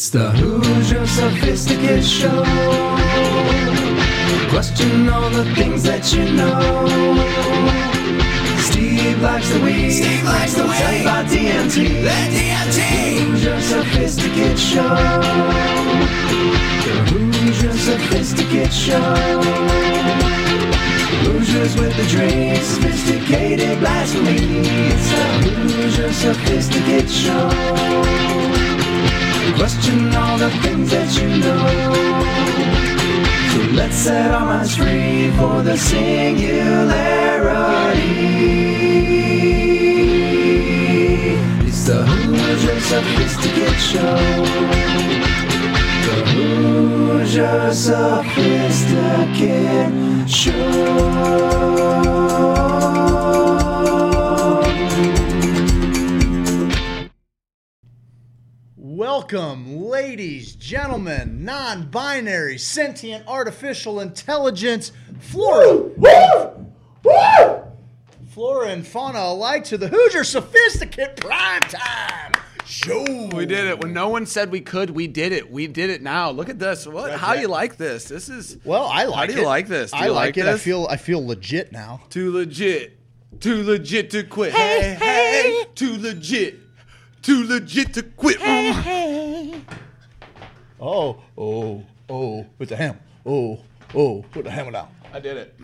It's the Hoosier Sophisticate Show. Question all the things that you know. Steve likes the weed. Steve likes the weed. Tell about DMT. The DMT. The Hoosier Sophisticate Show. The Hoosier Sophisticate Show. Hoosiers with the dream. Sophisticated blasphemy. It's the Hoosier Sophisticate Show. Question all the things that you know. So let's set our minds free for the singularity. It's the Hoosier Sophisticate Show. The Hoosier Sophisticate Show. Welcome, ladies, gentlemen, non-binary, sentient, artificial intelligence, flora and fauna alike to the Hoosier Sophisticate Primetime Show. We did it. When no one said we could, we did it. We did it now. Look at this. What? How do you like this? This is... Well, I like it. How do you like this? I like it. I feel legit now. Too legit. Too legit to quit. Hey, hey. Too legit. Too legit to quit. Hey, hey. Oh, with the hammer. Oh, put the hammer down. I did it.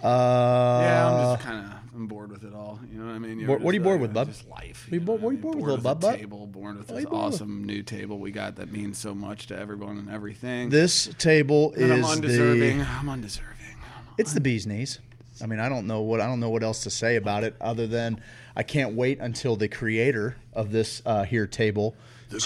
Yeah, I'm just kind of, I'm bored with it all. You know what I mean? What are you bored with, bub? Just life. What are you bored with, little bub? Born with this awesome new table we got that means so much to everyone and everything. This table is I'm undeserving. It's the bee's knees. I mean, I don't know what else to say about it other than I can't wait until the creator of this here table. The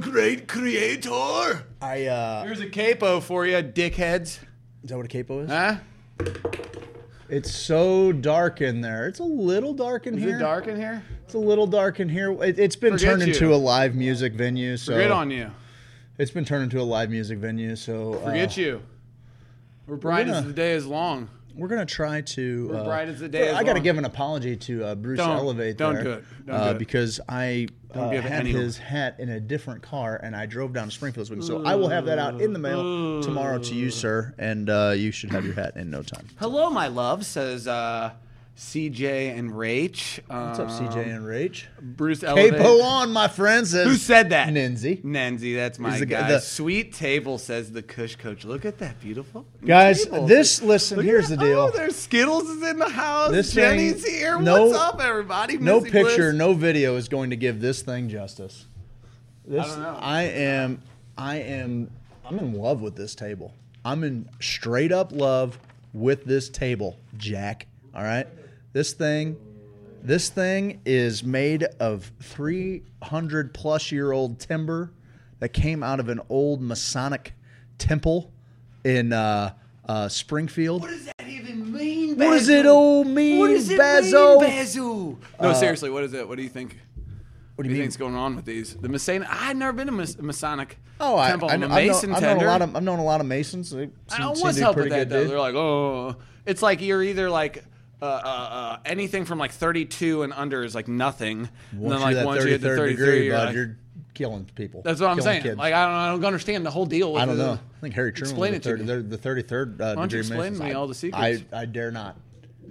great creator. Here's a capo for you, dickheads. Is that what a capo is? Huh? It's so dark in there. It's a little dark in here. Is it dark in here? It's a little dark in here. It's been turned into a live music venue. So forget on you. It's been turned into a live music venue. So forget you. We're bright as the day is long. We're going to try to... We're bright as the day. I got to give an apology to Bruce Elevate there. Don't do it. Because I had his hat in a different car, and I drove down to Springfield this week. So I will have that out in the mail tomorrow to you, sir, and you should have your hat in no time. Hello, my love, says CJ and Rach. What's up, CJ and Rach? Bruce Elevate. Capo on, my friend, says... Who said that? Nenzi, that's my guy. The sweet table, says the Kush Coach. Look at that beautiful guys, table. This, listen, look, here's the deal. Oh, there's Skittles is in the house. This Jenny's thing, here. What's up, everybody? Missy, no picture, Bliss. No video is going to give this thing justice. This, I don't know. I'm in love with this table. I'm in straight up love with this table, Jack. All right? This thing is made of 300-plus-year-old timber that came out of an old Masonic temple in Springfield. What does that even mean, Basil? What does it all mean, Basil? No, seriously, what is it? What do you think? What do you think's going on with these? The Masonic. I've never been to Masonic. Oh, temple. I'm a Mason tender. I've known a lot of Masons. They seem what's up with that, though? Dude. They're like, oh, it's like you're either like. Anything from like 32 and under is like nothing. Once you hit the 33, you're killing people. That's what I'm saying. Kids. Like I don't understand the whole deal. I don't know. I think Harry Truman explained the 33rd degree. Why don't you explain to me all the secrets? I dare not.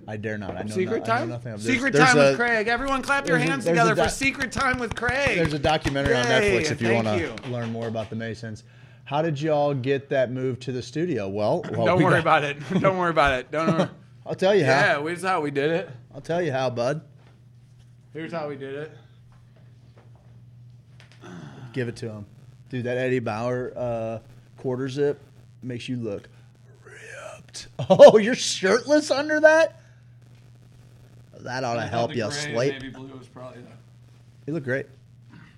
I know Secret Time? I know nothing of this. Secret Time with Craig. Everyone clap your hands together for Secret Time with Craig. There's a documentary on Netflix if you want to learn more about the Masons. How did y'all get that move to the studio? Well don't worry about it. Don't worry about it. Don't worry. I'll tell you how. Yeah, here's how we did it. I'll tell you how, bud. Here's how we did it. Give it to him. Dude, that Eddie Bauer quarter zip makes you look ripped. Oh, you're shirtless under that? That ought to help you slate. Maybe blue was probably that. You look great.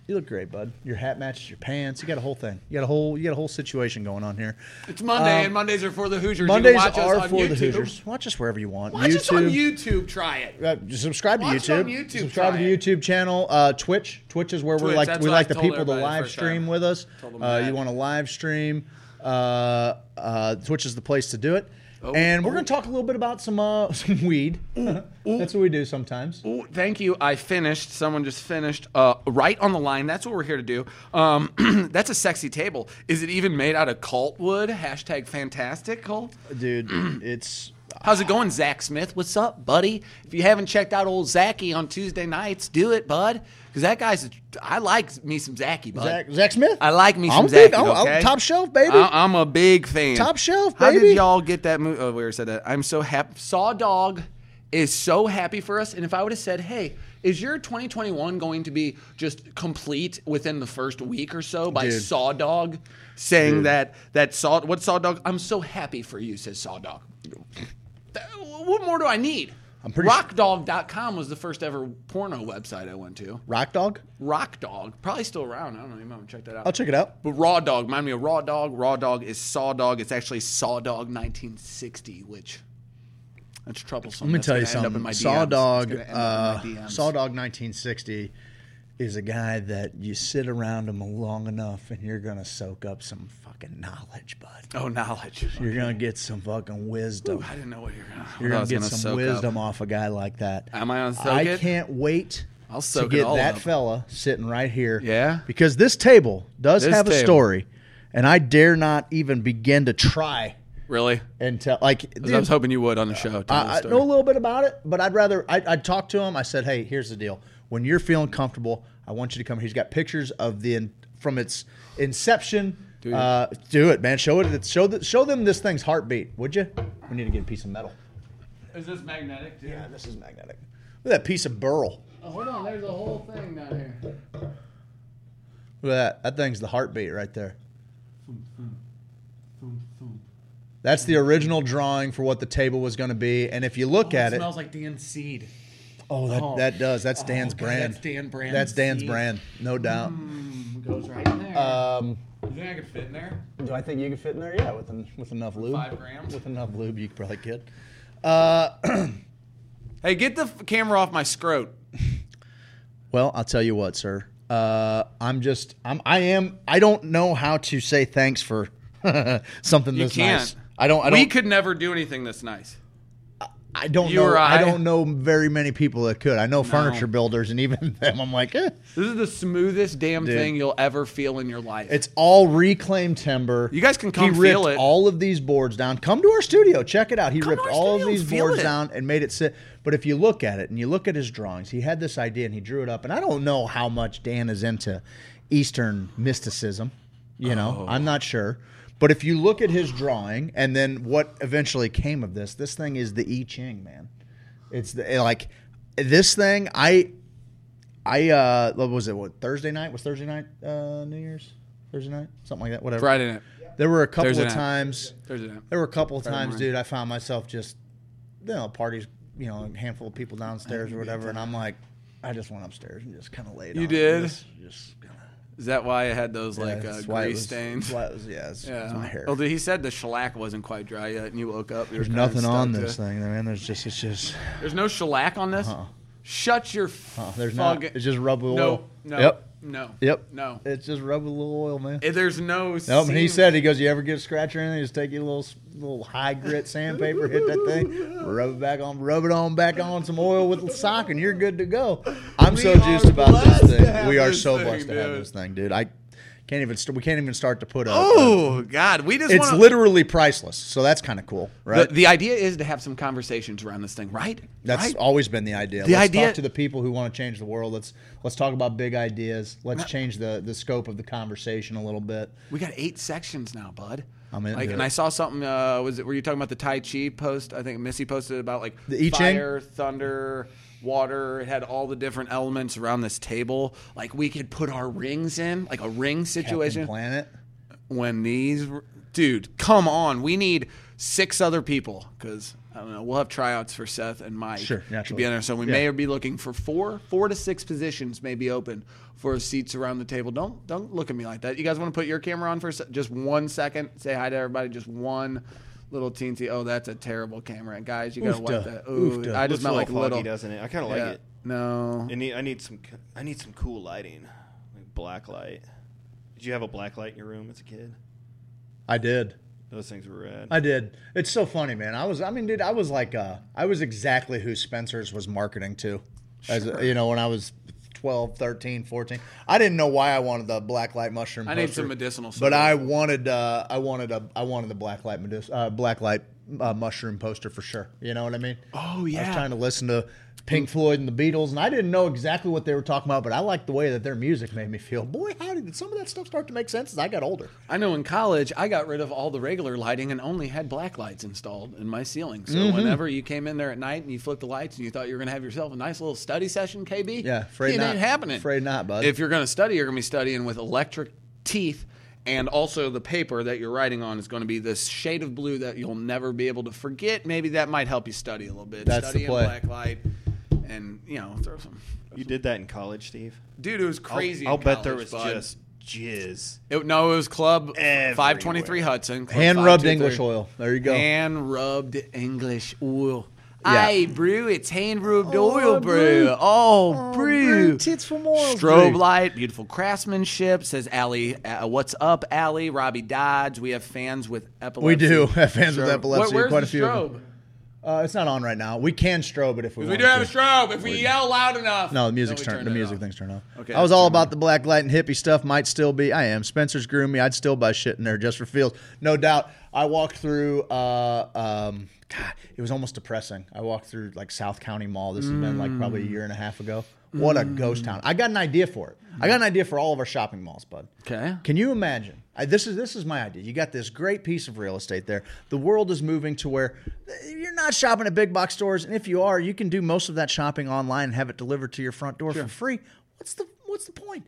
You look great, bud. Your hat matches your pants. You got a whole thing. You got a whole situation going on here. It's Monday, and Mondays are for the Hoosiers. Mondays are for the Hoosiers. Watch us wherever you want. Watch us on YouTube. Try it. Subscribe to YouTube. Subscribe to the YouTube channel. Twitch. Twitch is where we like the people to live stream with us. You want to live stream? Twitch is the place to do it. And we're going to talk a little bit about some weed. That's what we do sometimes. Ooh, thank you. I finished. Someone just finished. Right on the line. That's what we're here to do. That's a sexy table. Is it even made out of cult wood? Hashtag fantastic cult. Dude, it's... How's it going, Zach Smith? What's up, buddy? If you haven't checked out old Zachy on Tuesday nights, do it, bud. Because that guy's, I like me some Zachy, bud. Zach Smith? I like me some Zachy, okay? Top shelf, baby. I'm a big fan. Top shelf, baby. How did y'all get that movie? Oh, we already said that. I'm so happy. Sawdog is so happy for us. And if I would have said, hey, is your 2021 going to be just complete within the first week or so by Sawdog saying that what Sawdog? I'm so happy for you, says Sawdog. What more do I need? Rockdog.com was the first ever porno website I went to. Rockdog? Rockdog. Probably still around. I don't know. You might want to check that out. I'll check it out. But Rawdog. Remind me of Rawdog. Rawdog is Sawdog. It's actually Sawdog 1960, which... That's troublesome. Let me tell you something. Sawdog 1960 is a guy that you sit around him long enough and you're going to soak up some fucking knowledge, bud. Oh, knowledge. You're going to get some fucking wisdom. Ooh, I didn't know what you're going to get some wisdom off a guy like that. Am I on soak it? I can't wait to get that fella sitting right here. Yeah? Because this table does have a story, and I dare not even begin to try. Really? And tell, like, dude, I was hoping you would on the show. I know a little bit about it, but I'd rather I'd talk to him. I said, "Hey, here's the deal. When you're feeling comfortable, I want you to come." He's got pictures of from its inception. Do it, man. Show it. Show them this thing's heartbeat, would you? We need to get a piece of metal. Is this magnetic, dude? Yeah, this is magnetic. Look at that piece of burl. Oh, hold on. There's a whole thing down here. Look at that. That thing's the heartbeat right there. That's the original drawing for what the table was going to be. And if you look at it... It smells like Dan's seed. Oh, that does. That's Dan's brand. That's Dan brand. That's Dan's brand, no doubt. Goes right in there. Do you think I could fit in there? Do I think you could fit in there? Yeah, with enough lube. 5 grams? With enough lube, you could probably get. Hey, get the camera off my scrot. Well, I'll tell you what, sir. I don't know how to say thanks for something this nice. We could never do anything that's nice. I don't know very many people that could. I know furniture builders, and even them, I'm like, eh. This is the smoothest damn thing you'll ever feel in your life. It's all reclaimed timber. You guys can come feel it. He ripped all of these boards down. Come to our studio. Check it out. He ripped all of these boards down and made it sit. But if you look at it and you look at his drawings, he had this idea and he drew it up. And I don't know how much Dan is into Eastern mysticism. You know, I'm not sure. But if you look at his drawing and then what eventually came of this thing is the I Ching, man. It's this thing. What was it? What, Thursday night? Was Thursday night New Year's? Thursday night? Something like that. Whatever. Friday night. There were a couple of times. Thursday night. There were a couple of times, dude. I found myself just, parties. A handful of people downstairs or whatever, and I'm like, I just went upstairs and just kind of laid. You did. Just kind of. Is that why I had those grease stains? It's my hair. Although he said the shellac wasn't quite dry yet, and you woke up. There's nothing on this thing, man. There's no shellac on this. Uh-huh. Shut your not. It's just rubbed with oil. No. Yep. No. Yep. No. It's just rubbed with a little oil, man. There's no. Nope. And he said, he goes, "You ever get a scratch or anything? Just take you a little high grit sandpaper, hit that thing, rub it on back on some oil with a sock, and you're good to go." I'm so juiced about this thing. We are so blessed to have this thing, dude. I can't even. We can't even start to put up. Oh God, we just. It's literally priceless. So that's kind of cool, right? The idea is to have some conversations around this thing, right? That's always been the idea. Let's talk to the people who want to change the world. Let's talk about big ideas. Let's change the scope of the conversation a little bit. We got 8 sections now, bud. I'm in. And I saw something. Were you talking about the Tai Chi post? I think Missy posted about the fire, thunder. Water. It had all the different elements around this table. We could put our rings in, a ring situation. Captain Planet. Dude, come on. We need 6 other people because I don't know. We'll have tryouts for Seth and Mike. Sure, naturally. To be on there. So we may be looking for 4 to 6 positions may be open for seats around the table. Don't look at me like that. You guys want to put your camera on for just 1 second? Say hi to everybody. Just one. Little teensy. Oh, that's a terrible camera. And guys, you gotta wipe that. Ooh, I just smell foggy, doesn't it? I kind of like it. No, I need some cool lighting, like black light. Did you have a black light in your room as a kid? I did. Those things were rad. I did. It's so funny, man. I was exactly who Spencer's was marketing to. Sure. When I was 12, 13, 14. I didn't know why I wanted the blacklight mushroom. I need some medicinal stuff. But I wanted the blacklight mushroom poster for sure. You know what I mean? Oh yeah. I was trying to listen to Pink Floyd and the Beatles, and I didn't know exactly what they were talking about, but I liked the way that their music made me feel. Boy, how did some of that stuff start to make sense as I got older? I know in college, I got rid of all the regular lighting and only had black lights installed in my ceiling. So whenever you came in there at night and you flipped the lights and you thought you were going to have yourself a nice little study session, KB, yeah, ain't happening. Afraid not, bud. If you're going to study, you're going to be studying with electric teeth. And also the paper that you're writing on is going to be this shade of blue that you'll never be able to forget. Maybe that might help you study a little bit. That's study the play. In black light and, throw some. You did that in college, Steve? Dude, it was crazy. I'll bet there was just jizz. It was Club everywhere. 523 Hudson. Hand-rubbed English oil. There you go. Hand-rubbed English oil. Yeah. Hey, brew, it's hand-rubbed oil brew. Oh, brew. Tits for more. Strobe brew. Light, beautiful craftsmanship. Says Allie, what's up, Allie? Robbie Dodge. We have fans with epilepsy. We do have fans with epilepsy. Where's quite a few strobe? Of them. It's not on right now. We can strobe it if we want. We do have a strobe if we yell loud enough. No, the music thing's turned off. Okay, I was all about the black light and hippie stuff. Might still be. I am. Spencer's grew me. I'd still buy shit in there just for feels. No doubt. I walked through, God, it was almost depressing. I walked through South County Mall. This has been probably a year and a half ago. What a ghost town. I got an idea for it. I got an idea for all of our shopping malls, bud. Okay. Can you imagine? This is my idea. You got this great piece of real estate there. The world is moving to where you're not shopping at big box stores. And if you are, you can do most of that shopping online and have it delivered to your front door for free. What's the point?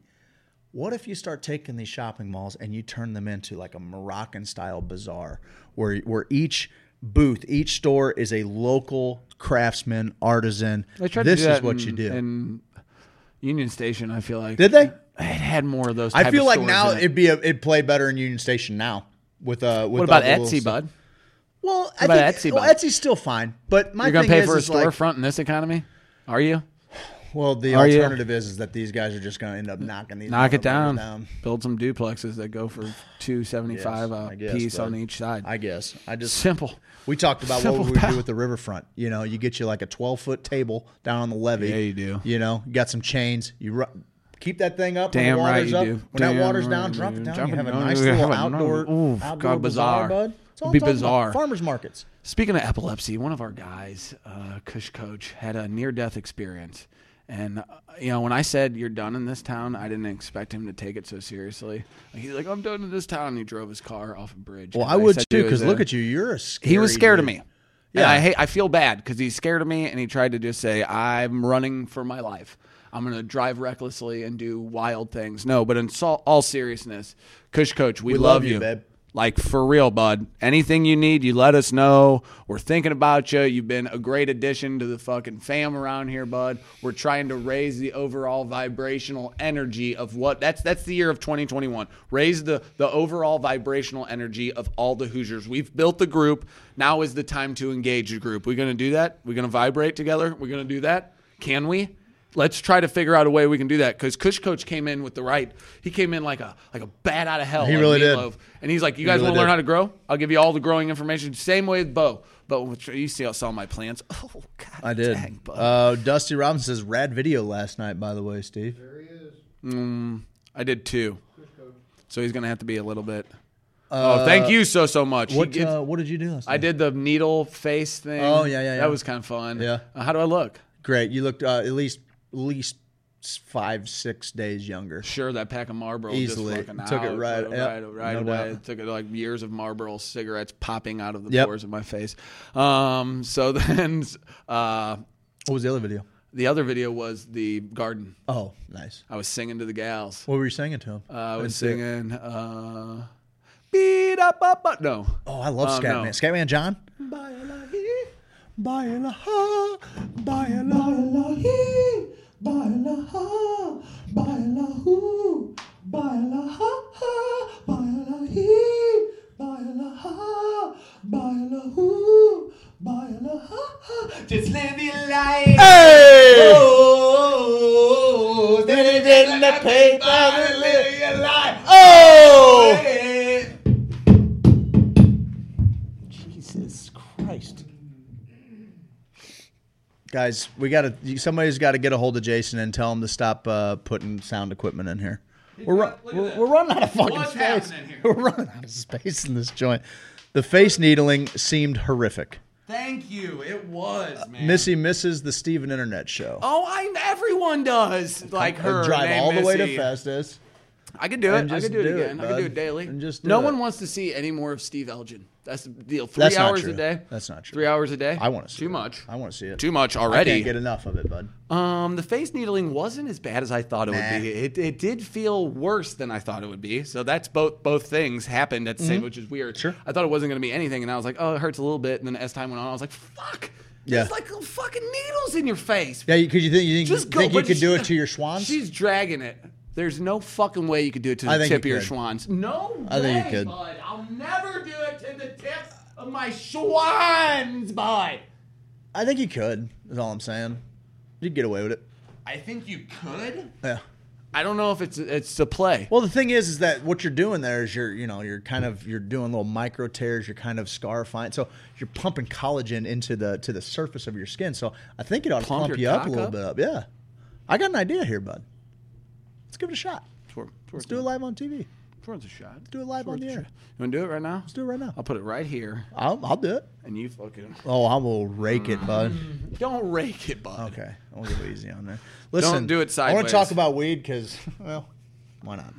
What if you start taking these shopping malls and you turn them into a Moroccan-style bazaar where each booth, each store is a local craftsman, artisan. This is what you do. In Union Station, I feel like. Did they? It had more of those type of stores. I feel like now it'd play better in Union Station now. What about Etsy, bud? Well, Etsy's still fine. But my thing is, you're going to pay for a storefront in this economy? Are you? Well, the alternative is that these guys are just going to end up knocking these. Knock it down. Build some duplexes that go for $275 a piece on each side. I guess. Simple. We talked about what we would do with the riverfront. You get you a 12-foot table down on the levee. Yeah, you do. You got some chains. You keep that thing up. Damn when the water's up. When that water's down, drop it down. You have a nice little outdoor bazaar, bud. It'd be bizarre. Farmers markets. Speaking of epilepsy, one of our guys, Kush Coach, had a near-death experience. And, when I said, you're done in this town, I didn't expect him to take it so seriously. He's like, I'm done in this town. And he drove his car off a bridge. Well, I would too, because look at you. You're a scary He was scared dude. Of me. Yeah. And I feel bad because he's scared of me, and he tried to just say, I'm running for my life. I'm going to drive recklessly and do wild things. No, but in all seriousness, Kush Coach, we love you, babe. For real, bud. Anything you need, you let us know. We're thinking about you. You've been a great addition to the fucking fam around here, bud. We're trying to raise the overall vibrational energy of that's the year of 2021. Raise the overall vibrational energy of all the Hoosiers. We've built the group. Now is the time to engage the group. We're going to do that? We're going to vibrate together? We're going to do that? Can we? Let's try to figure out a way we can do that, because Kush Coach came in with the right. He came in like a bat out of hell. He really did. And he's like, you guys want to learn how to grow? I'll give you all the growing information. Same way with Bo. But you see, I saw my plants. Oh, God. I did. Dang, Bo. Dusty Robinson says, rad video last night, by the way, Steve. There he is. I did too. So he's going to have to be a little bit. Thank you so much. What did you do last night? I did the needle face thing. Oh, yeah. That was kind of fun. Yeah. How do I look? Great. You looked at least 5-6 days younger. Sure, that pack of Marlboro easily just fucking took out, it right, yep, right no away. It took it years of Marlboro cigarettes popping out of the pores of my face. So then, what was the other video? The other video was the garden. Oh, nice. I was singing to the gals. What were you singing to them? I was singing. Beat up. No. Oh, I love Scatman. No. Scatman John. Bye. Bailaha, bailahi, bailaha, bailahu, bailaha, bailahi, bailaha, bailahu, bailaha. Just live your life. Hey! Oh, then it in the paper. Live your life. Oh! Guys, we got to. Somebody's got to get a hold of Jason and tell him to stop putting sound equipment in here. We're running out of fucking space. We're running out of space in this joint. The face needling seemed horrific. Thank you. It was, man. Missy misses the Steven Internet show. Oh, everyone does. Like her. Drive all the way to Festus. I could do it. I could do it again. I could do it daily. No one wants to see any more of Steve Elgin. That's the deal. 3 hours a day. That's not true. 3 hours a day. I want to see it. Too much. I want to see it. Too much already. I can't get enough of it, bud. The face needling wasn't as bad as I thought it would be. It did feel worse than I thought it would be. So that's both things happened at the same, which is weird. Sure. I thought it wasn't going to be anything, and I was like, oh, it hurts a little bit. And then as time went on, I was like, fuck. Yeah. There's like little fucking needles in your face. Yeah, because you think you could do it to your schwans? She's dragging it. There's no fucking way you could do it to the tip of your schwans. No way, I think you could. Bud. I'll never do it to the tips of my schwans, bud. I think you could, is all I'm saying. You'd get away with it. I think you could? Yeah. I don't know if it's a play. Well, the thing is that what you're doing there is you're doing little micro tears. You're kind of scarifying, so you're pumping collagen into the surface of your skin. So I think it ought to pump you up a little bit up. Yeah. I got an idea here, bud. Let's give it a shot. Let's do it live on TV. Towards a shot. Let's do it live on the air. You want to do it right now? Let's do it right now. I'll put it right here. I'll do it. And you fucking... Oh, I will rake it, bud. Don't rake it, bud. Okay. I'll go easy on there. Listen, don't do it sideways. I want to talk about weed because, well, why not?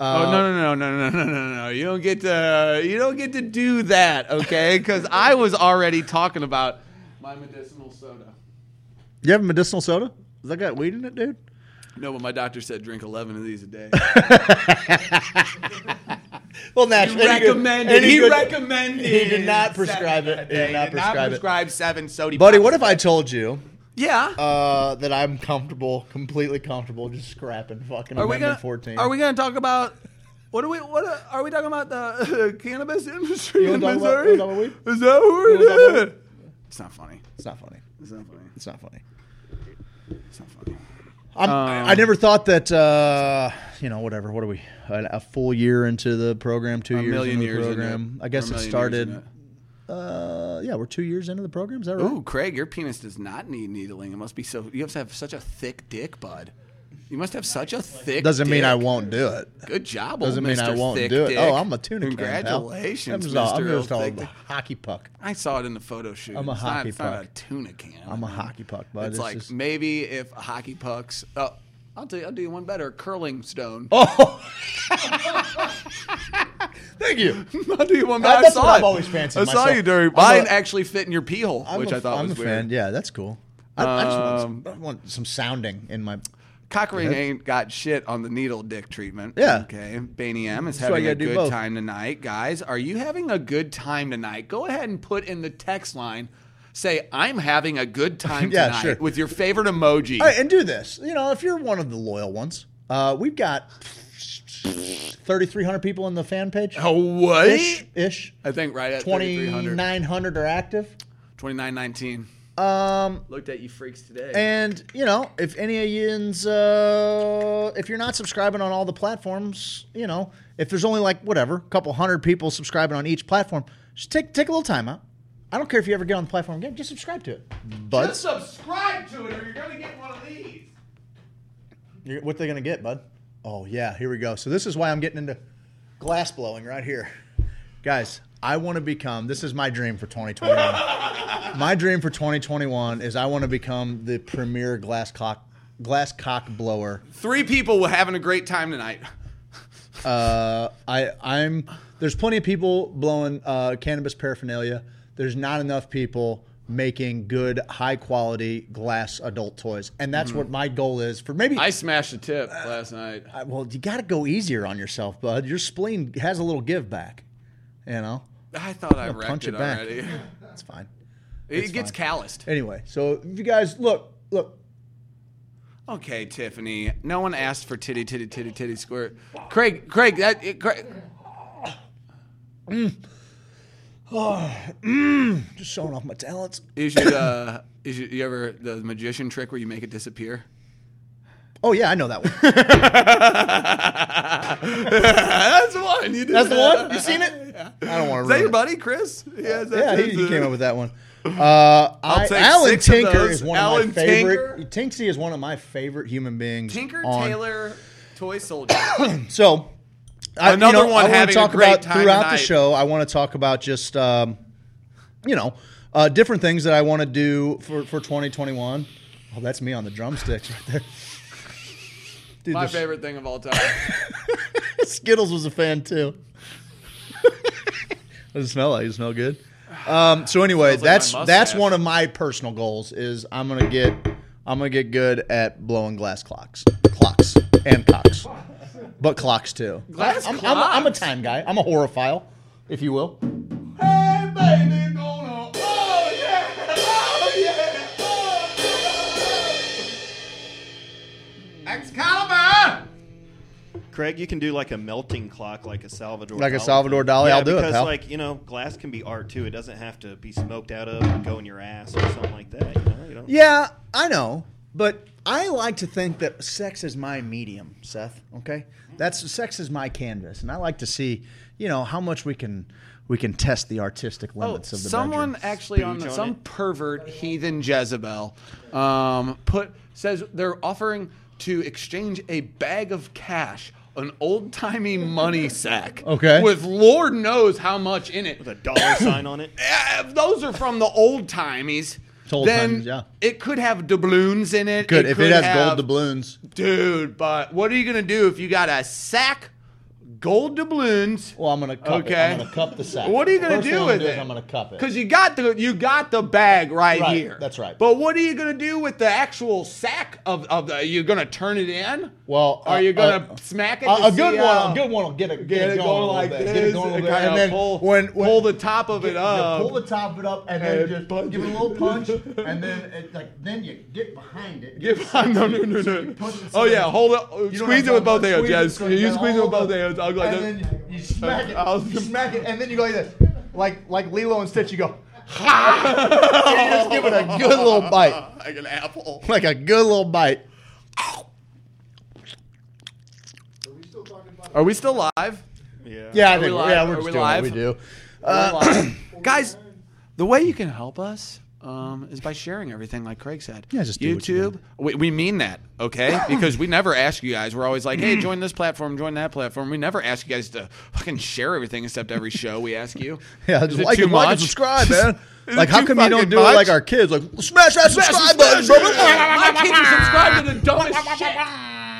No. You don't get to do that, okay? Because I was already talking about my medicinal soda. You have a medicinal soda? Does that got weed in it, dude? No, but my doctor said drink 11 of these a day. Well, naturally, he recommended. He did not prescribe it. He did not prescribe 7 sodium. Buddy, what if I told you? Yeah. That I'm completely comfortable, just scrapping fucking Amendment 14. Are we gonna talk about? What are we talking about? The cannabis industry in Missouri? Is that what we're doing? It's not funny. I never thought that, whatever. What are we? A full year into the program, 2 years into the program. I guess it started. We're 2 years into the program. Is that right? Ooh, Craig, your penis does not need needling. It must be so. You have to have such a thick dick, bud. You must have such a thick dick. Doesn't mean I won't do it. Good job, old Mr. Thick Dick. Doesn't mean I won't do it. Oh, I'm a tuna can, congratulations, Mr. Thick Dick. I'm just a hockey puck. I saw it in the photo shoot. I'm a hockey puck. It's not a tuna can. I'm a hockey puck, bud. It's like just... maybe if hockey pucks... Oh, I'll do you one better. Curling stone. Oh! Thank you. I'll do you one better. I saw it. I've always fancied myself. I saw you during... Mine actually fit in your pee hole, which I thought was weird. I'm a fan. Yeah, that's cool. I want some sounding in my... Cockring ain't got shit on the needle dick treatment. Yeah. Okay. Bainey M is having a good time tonight. Guys, are you having a good time tonight? Go ahead and put in the text line, say, I'm having a good time tonight with your favorite emoji. All right, and do this. If you're one of the loyal ones, we've got 3,300 people on the fan page. Oh, what? Ish. I think right at 3,300. 2,900 are active. 2,919. Looked at you freaks today. And, if any of yins, if you're not subscribing on all the platforms, if there's only a couple hundred people subscribing on each platform, just take a little time out. I don't care if you ever get on the platform again. Just subscribe to it. Bud. Just subscribe to it or you're going to get one of these. What they going to get, bud? Oh, yeah. Here we go. So this is why I'm getting into glass blowing right here. Guys, I want to become, this is my dream for 2021. My dream for 2021 is I want to become the premier glass cock blower. 3 people were having a great time tonight. There's plenty of people blowing cannabis paraphernalia. There's not enough people making good, high-quality glass adult toys. And that's what my goal is for maybe... I smashed a tip last night. Well, you got to go easier on yourself, bud. Your spleen has a little give back. I thought I wrecked it already. It's fine. It gets calloused. Anyway, so if you guys look. Okay, Tiffany. No one asked for titty, titty, titty, titty squirt. Craig, that. Craig. Just showing off my talents. You ever the magician trick where you make it disappear? Oh, yeah, I know that one. That's one. That's the one? You seen it? Yeah. I don't want to ruin it. Is that your buddy, Chris? Yeah, he came up with that one. Alan Tinker is one of my favorite. Tinksy is one of my favorite human beings. Tinker, Taylor, Toy Soldier. So, I want to talk about throughout the show. I want to talk about just, different things that I want to do for 2021. Oh, that's me on the drumsticks right there. Dude, my favorite thing of all time. Skittles was a fan too. What does it smell like? You smell good. So anyway, that's one of my personal goals is I'm gonna get good at blowing clocks and cocks, but clocks too. I'm a time guy. I'm a horophile, if you will. Hey baby, gonna oh yeah, oh yeah, oh yeah. Excalibur. Craig, you can do like a melting clock, like a Salvador Dali. Yeah, I'll do it, pal. Because, glass can be art, too. It doesn't have to be smoked out of and go in your ass or something like that. Yeah, I know. But I like to think that sex is my medium, Seth, okay? Sex is my canvas. And I like to see, how much we can test the artistic limits of the bedroom. Someone actually some pervert heathen Jezebel says they're offering to exchange a bag of cash, an old-timey money sack, okay, with Lord knows how much in it, with a dollar sign on it. If those are from the old-timies, it could have doubloons in it. It could have gold doubloons. Dude, but what are you going to do if you got a sack, gold doubloons? Well, I'm going to cup it. I'm going to cup the sack. What are you going to do with it? I'm going to cup it. Because you got the bag right here. That's right. But what are you going to do with the actual sack of the, you're going to turn it in? Well, are you going to smack it? A good one will get it going like this. Get it going like that. And then pull the top of it up. Pull the top of it up and then just give it a little punch. And then it's then you get behind it. Get behind it. No. Oh, yeah. Hold it. Squeeze it with both hands. Yes. You squeeze it with both hands. Like and then you smack it. You smack it, and then you go like this, like Lilo and Stitch. You go, ha! And you just give it a good little bite, like an apple, like a good little bite. Are we still live? Yeah. Yeah, I think we're still live. We do. Guys, the way you can help us is by sharing everything, like Craig said. Yeah, just do YouTube. We mean that, okay? Because we never ask you guys. We're always like, hey, join this platform, join that platform. We never ask you guys to fucking share everything except every show we ask you. Yeah, just like and subscribe, man. Like, how come you don't do it like our kids? Like, smash that subscribe button, brother. My kids subscribe to the dumbest shit.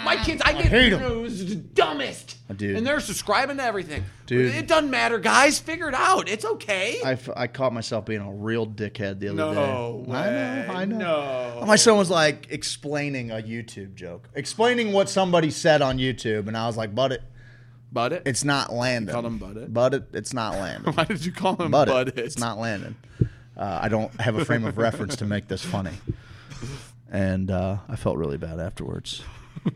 My kids, I get the dumbest. Dude. And they're subscribing to everything. Dude. It doesn't matter, guys. Figure it out. It's okay. I caught myself being a real dickhead the other day. No way. I know. No. My son was like explaining a YouTube joke. Explaining what somebody said on YouTube. And I was like, Bud it? It's not landing. Call him Bud it? Bud it, it's not landing. Why did you call him Bud it? It's not landing. I don't have a frame of reference to make this funny. And I felt really bad afterwards.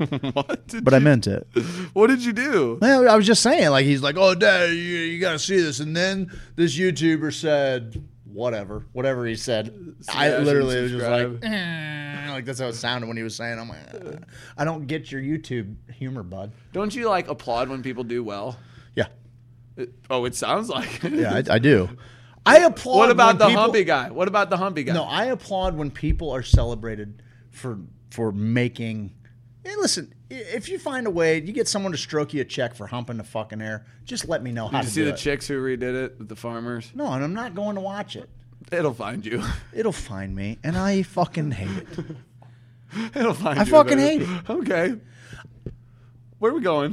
I meant it. What did you do? Well, I was just saying, he's like, oh, Dad, you got to see this. And then this YouTuber said whatever he said. I literally was just like, that's how it sounded when he was saying. I'm like, I don't get your YouTube humor, bud. Don't you, applaud when people do well? Yeah. It sounds like it. Yeah, I do. I applaud. What about the Humpy guy? No, I applaud when people are celebrated for making... Hey, listen, if you find a way, you get someone to stroke you a check for humping the fucking air, just let me know how to do it. Did you see the chicks who redid it, the farmers? No, and I'm not going to watch it. It'll find you. It'll find me, and I fucking hate it. It'll find you. I fucking hate it. Okay. Where are we going?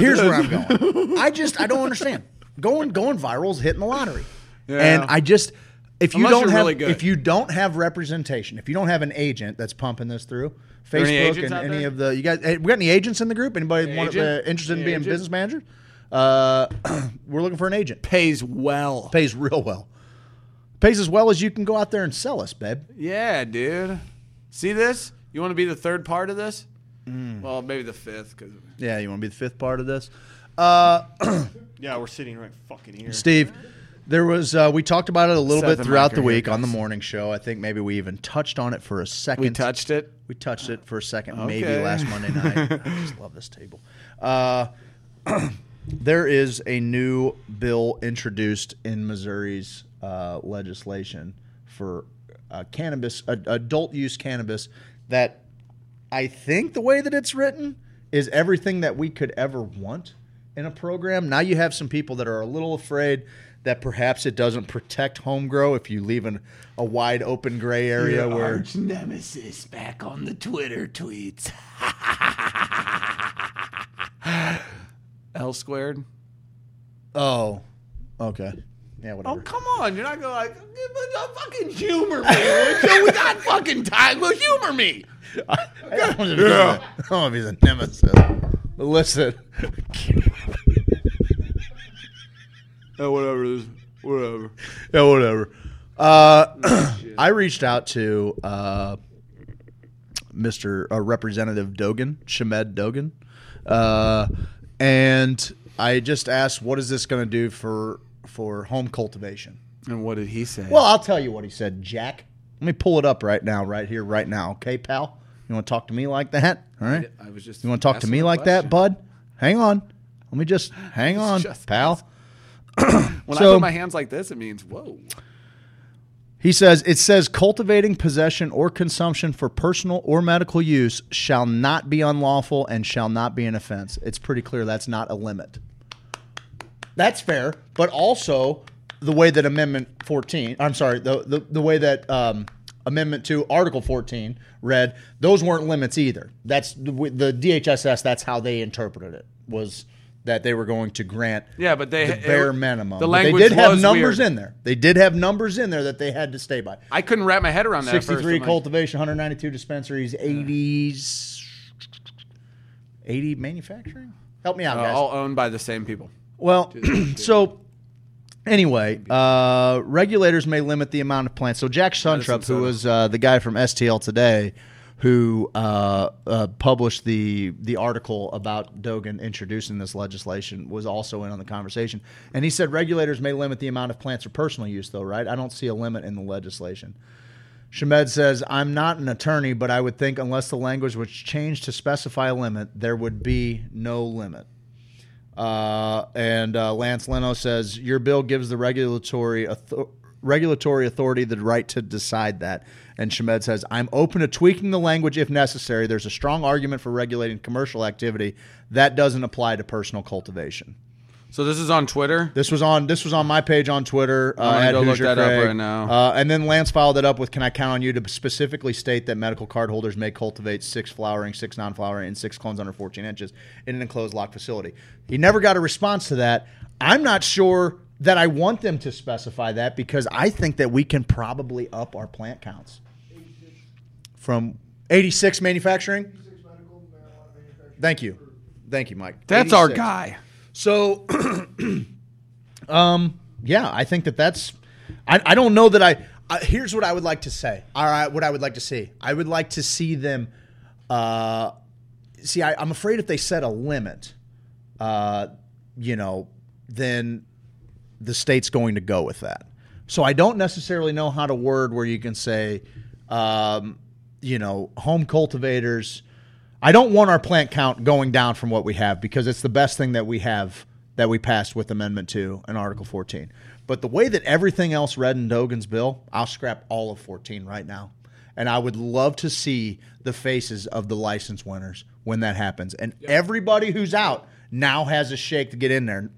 Here's where I'm going. I don't understand. Going viral is hitting the lottery. Yeah. And I just... If you don't have representation, if you don't have an agent that's pumping this through Facebook and any of the, you guys, we got any agents in the group? Anybody interested in being business manager? We're looking for an agent. Pays well. Pays real well. Pays as well as you can go out there and sell us, babe. Yeah, dude. See this? You want to be the third part of this? Mm. Well, maybe the fifth. Yeah, you want to be the fifth part of this? Yeah, we're sitting right fucking here, Steve. There was, we talked about it a little bit throughout the week on the morning show. I think maybe we even touched on it for a second. We touched it for a second, maybe last Monday night. I just love this table. There is a new bill introduced in Missouri's legislation for cannabis, adult use cannabis, that I think the way that it's written is everything that we could ever want in a program. Now you have some people that are a little afraid that perhaps it doesn't protect home grow if you leave a wide open gray area. Your where arch nemesis back on the Twitter tweets. L squared. Oh, okay. Yeah, whatever. Oh, come on. You're not going to fucking humor me. We got fucking time. Well, humor me. I don't know if he's a nemesis. But listen. Whatever. I reached out to Representative Dogan, Shamed Dogan, and I just asked, what is this going to do for home cultivation? And what did he say? Well, I'll tell you what he said, Jack. Let me pull it up right now, okay, pal? You want to talk to me like that? All right. You want to talk to me like that, bud? Hang on. Let me just hang on, pal. When I put my hands like this, it means, whoa. He says, it says cultivating, possession, or consumption for personal or medical use shall not be unlawful and shall not be an offense. It's pretty clear that's not a limit. That's fair, but also the way that Amendment 14, I'm sorry, the way that Amendment 2, Article 14 read, those weren't limits either. That's the DHSS, that's how they interpreted it, was that they were going to grant the bare minimum. The language was weird. They did have numbers in there. They did have numbers in there that they had to stay by. I couldn't wrap my head around that. 63 cultivation, 192 dispensaries, 80 manufacturing. Help me out, guys. All owned by the same people. Well, so anyway, regulators may limit the amount of plants. So Jack Suntrup, who was the guy from STL Today, who published the article about Dogan introducing this legislation, was also in on the conversation. And he said regulators may limit the amount of plants for personal use, though, right? I don't see a limit in the legislation. Shamed says, I'm not an attorney, but I would think unless the language was changed to specify a limit, there would be no limit. And Lance Leno says, your bill gives the regulatory authority the right to decide that. And Shamed says, I'm open to tweaking the language if necessary. There's a strong argument for regulating commercial activity that doesn't apply to personal cultivation. So this is on Twitter? This was on my page on Twitter. I'm going to look that up right now. And then Lance followed it up with, can I count on you to specifically state that medical card holders may cultivate 6 flowering, 6 non-flowering, and 6 clones under 14 inches in an enclosed locked facility? He never got a response to that. I'm not sure that I want them to specify that because I think that we can probably up our plant counts. From 86 manufacturing? 86 medical marijuana manufacturing. Thank you, Mike. That's 86. Our guy. So, I think that's. I don't know that I. Here's what I would like to say. All right, what I would like to see. I would like to see them. I'm afraid if they set a limit, then the state's going to go with that. So I don't necessarily know how to word where you can say, home cultivators. I don't want our plant count going down from what we have because it's the best thing that we have that we passed with Amendment 2 and Article 14. But the way that everything else read in Dogan's bill, I'll scrap all of 14 right now. And I would love to see the faces of the license winners when that happens. And everybody who's out now has a shake to get in there.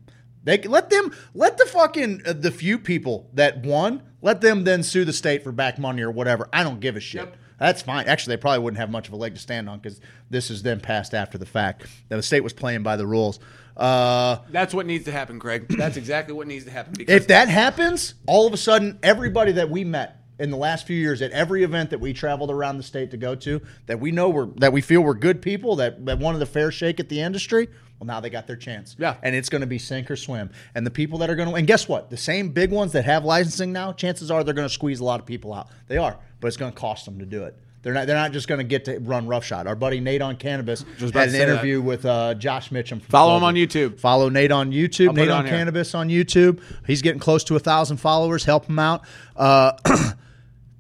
They let the fucking the few people that won, let them then sue the state for back money or whatever. I don't give a shit. Yep. That's fine. Actually, they probably wouldn't have much of a leg to stand on because this is then passed after the fact. The state was playing by the rules. That's what needs to happen, Greg. That's exactly what needs to happen. Because if that happens, all of a sudden, everybody that we met in the last few years at every event that we traveled around the state to go to, that we know that we feel were good people, that wanted a fair shake at the industry, well, now they got their chance. Yeah. And it's going to be sink or swim. And the people that are going to – and guess what? The same big ones that have licensing now, chances are they're going to squeeze a lot of people out. They are. But it's going to cost them to do it. They're not just going to get to run roughshod. Our buddy Nate on Cannabis had an interview with Josh Mitchum. Follow him on YouTube. Follow Nate on YouTube. I'll Nate on here. Cannabis on YouTube. He's getting close to 1,000 followers. Help him out.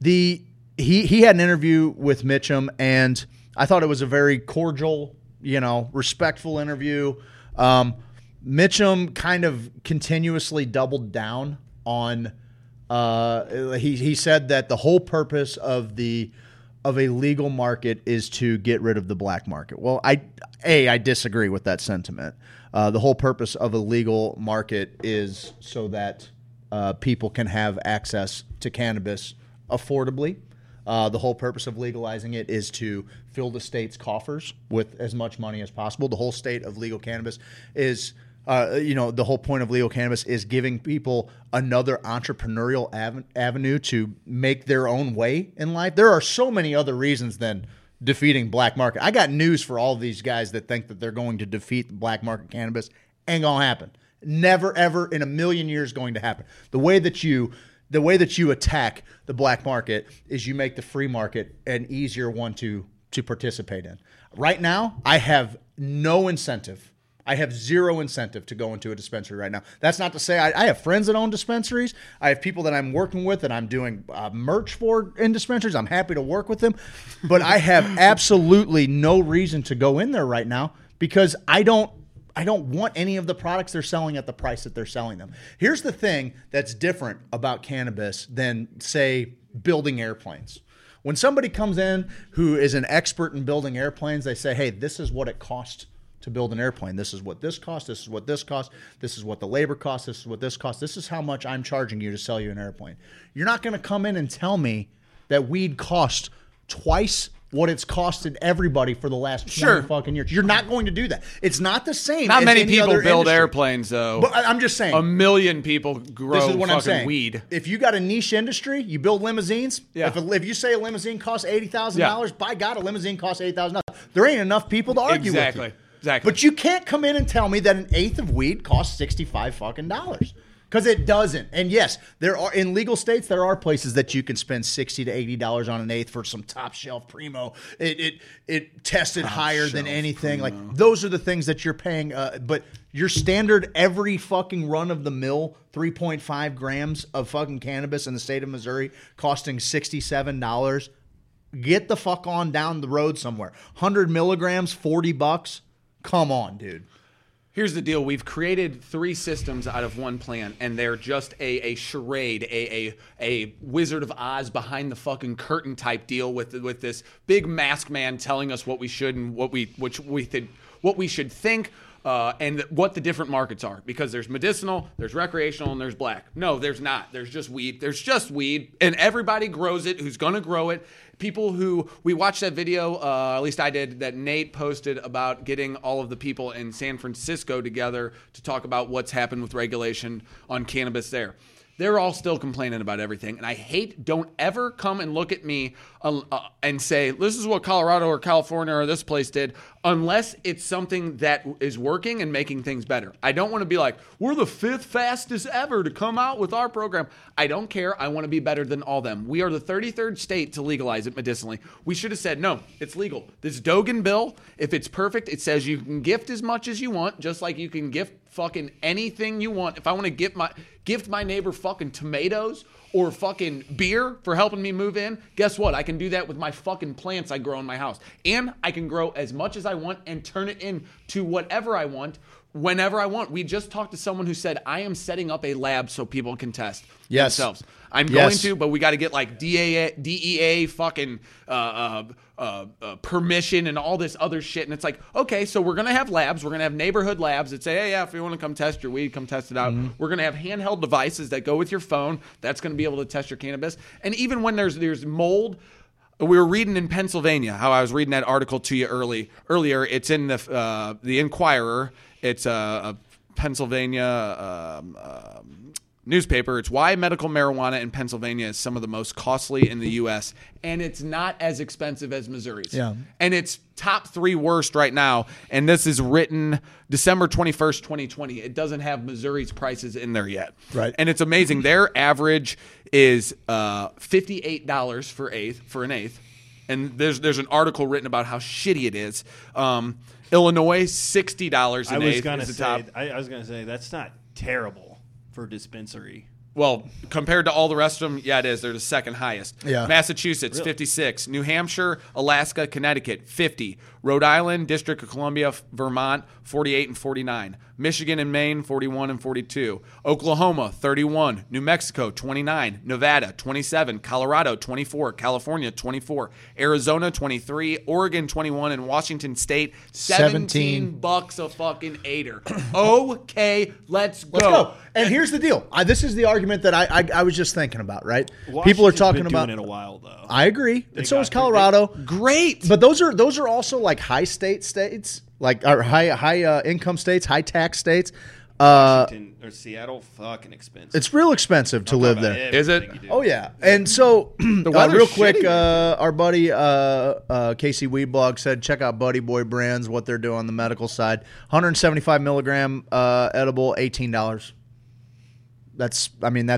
He had an interview with Mitchum, and I thought it was a very cordial, respectful interview. Mitchum kind of continuously doubled down on He said that the whole purpose of a legal market is to get rid of the black market. Well, I disagree with that sentiment. The whole purpose of a legal market is so that people can have access to cannabis affordably. The whole purpose of legalizing it is to fill the state's coffers with as much money as possible. The whole state of legal cannabis is, the whole point of legal cannabis is giving people another entrepreneurial avenue to make their own way in life. There are so many other reasons than defeating black market. I got news for all these guys that think that they're going to defeat the black market cannabis. Ain't gonna happen. Never, ever in a million years going to happen. The way that you attack the black market is you make the free market an easier one to participate in. Right now, I have no incentive. I have zero incentive to go into a dispensary right now. That's not to say I have friends that own dispensaries. I have people that I'm working with and I'm doing merch for in dispensaries. I'm happy to work with them. But I have absolutely no reason to go in there right now because I don't want any of the products they're selling at the price that they're selling them. Here's the thing that's different about cannabis than, say, building airplanes. When somebody comes in who is an expert in building airplanes, they say, hey, this is what it costs to build an airplane. This is what this costs. This is what this costs. This is what the labor costs. This is what this costs. This is how much I'm charging you to sell you an airplane. You're not going to come in and tell me that weed costs twice what it's costed everybody for the last 20 fucking years. You're not going to do that. It's not the same. Not as many any people other build industry. Airplanes, though. But I'm just saying. A million people grow fucking weed. If you got a niche industry, you build limousines. Yeah. If you say a limousine costs $80,000, by God, a limousine costs $80,000. There ain't enough people to argue with you. Exactly. But you can't come in and tell me that an eighth of weed costs $65 fucking dollars. Because it doesn't. And yes, there are in legal states, there are places that you can spend $60 to $80 on an eighth for some top shelf primo. It tested top higher than anything. Primo. Like those are the things that you're paying. But your standard every fucking run of the mill 3.5 grams of fucking cannabis in the state of Missouri costing $67. Get the fuck on down the road somewhere. 100 milligrams, $40. Come on, dude. Here's the deal. We've created three systems out of one plan, and they're just a charade, a Wizard of Oz behind the fucking curtain type deal with this big masked man telling us what we should and what we should think and what the different markets are. Because there's medicinal, there's recreational, and there's black. No, there's not. There's just weed. There's just weed, and everybody grows it who's going to grow it. People who we watched that video, at least I did, that Nate posted about getting all of the people in San Francisco together to talk about what's happened with regulation on cannabis there. They're all still complaining about everything. And I hate, don't ever come and look at me and say, this is what Colorado or California or this place did, unless it's something that is working and making things better. I don't want to be like, we're the fifth fastest ever to come out with our program. I don't care. I want to be better than all them. We are the 33rd state to legalize it medicinally. We should have said, no, it's legal. This Dogan bill, if it's perfect, it says you can gift as much as you want, just like you can gift fucking anything you want. If I want to gift my neighbor fucking tomatoes or fucking beer for helping me move in, guess what? I can do that with my fucking plants I grow in my house. And I can grow as much as I want and turn it into whatever I want, whenever I want. We just talked to someone who said, I am setting up a lab so people can test themselves. I'm going to, but we got to get like DEA fucking permission and all this other shit. And it's like, okay, so we're going to have labs. We're going to have neighborhood labs that say, hey, yeah, if you want to come test your weed, come test it out. Mm-hmm. We're going to have handheld devices that go with your phone. That's going to be able to test your cannabis. And even when there's mold, we were reading in Pennsylvania, how I was reading that article to you earlier. It's in the Inquirer. It's a Pennsylvania newspaper. It's why medical marijuana in Pennsylvania is some of the most costly in the U.S. And it's not as expensive as Missouri's. Yeah. And it's top three worst right now. And this is written December 21st, 2020. It doesn't have Missouri's prices in there yet. Right. And it's amazing. Their average is $58 for an eighth. And there's an article written about how shitty it is. Illinois, $60 an eighth. I was going to say that's not terrible for dispensary. Well, compared to all the rest of them, yeah, it is. They're the second highest. Yeah. Massachusetts, really? 56. New Hampshire, Alaska, Connecticut, 50. Rhode Island, District of Columbia, Vermont, 48 and 49. Michigan and Maine, 41 and 42. Oklahoma, 31. New Mexico, 29. Nevada, 27. Colorado, 24. California, 24. Arizona, 23. Oregon, 21. And Washington State, 17 bucks a fucking aider. Okay, let's go. And here's the deal. This is the argument that I was just thinking about, right? Washington's people are talking about doing it a while, though. I agree. And so is Colorado. Great. But those are also like high states, like or high income states, high tax states. Washington or Seattle, fucking expensive. It's real expensive to live there. Is it? Oh, yeah. And so, real quick, our buddy Casey Weeblog said, check out Buddy Boy Brands, what they're doing on the medical side. 175 milligram edible, $18. That's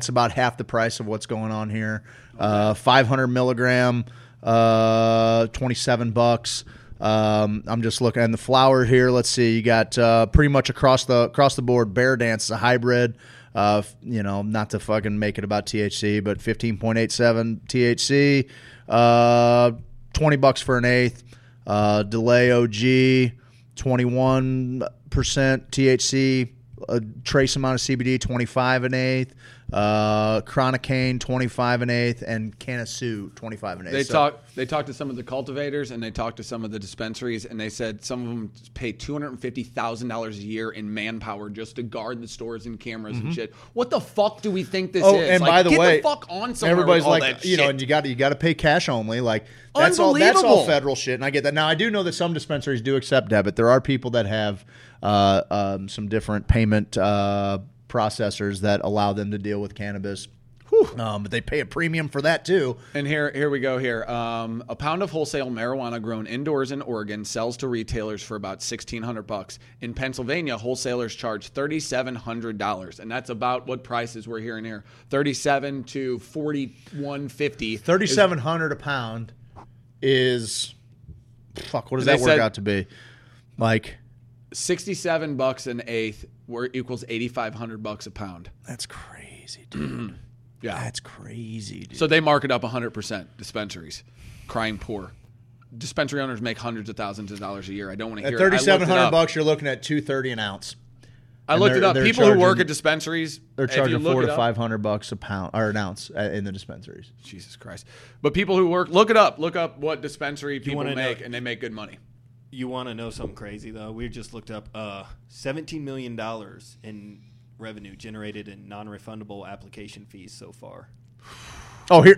about half the price of what's going on here. 500 milligram, $27. I'm just looking, and the flower here. Let's see, you got pretty much across the board. Bear Dance is a hybrid. Not to fucking make it about THC, but 15.87 THC. $20 for an eighth. Delay OG, 21% THC. A trace amount of CBD, 25 an eighth, Chronocaine, 25 an eighth, and Cannasu, 25 an eighth. They talked to some of the cultivators and they talked to some of the dispensaries, and they said some of them pay $250,000 a year in manpower just to guard the stores and cameras and shit. What the fuck do we think this is? And like, by the way, get the fuck on somewhere. Everybody's with all like, that shit. And you got to pay cash only. Like that's all federal shit, and I get that. Now I do know that some dispensaries do accept debit. There are people that have some different payment processors that allow them to deal with cannabis. But they pay a premium for that too. And here we go here. A pound of wholesale marijuana grown indoors in Oregon sells to retailers for about $1,600. In Pennsylvania, wholesalers charge $3,700, and that's about what prices we're hearing here. 37 to 41.50. 3,700 a pound is fuck. What does that work out to be? Like $67 an eighth equals $8,500 a pound. That's crazy, dude. Yeah. That's crazy, dude. So they mark it up 100%, dispensaries. Crying poor. Dispensary owners make hundreds of thousands of dollars a year. I don't want to hear it. At $3,700, you're looking at $230 an ounce. I looked it up. People who work at dispensaries, they're charging $400 to $500 a pound or an ounce in the dispensaries. Jesus Christ. But people who work, look it up. Look up what dispensary people make, and they make good money. You want to know something crazy, though? We just looked up $17 million in revenue generated in non-refundable application fees so far. Oh, here.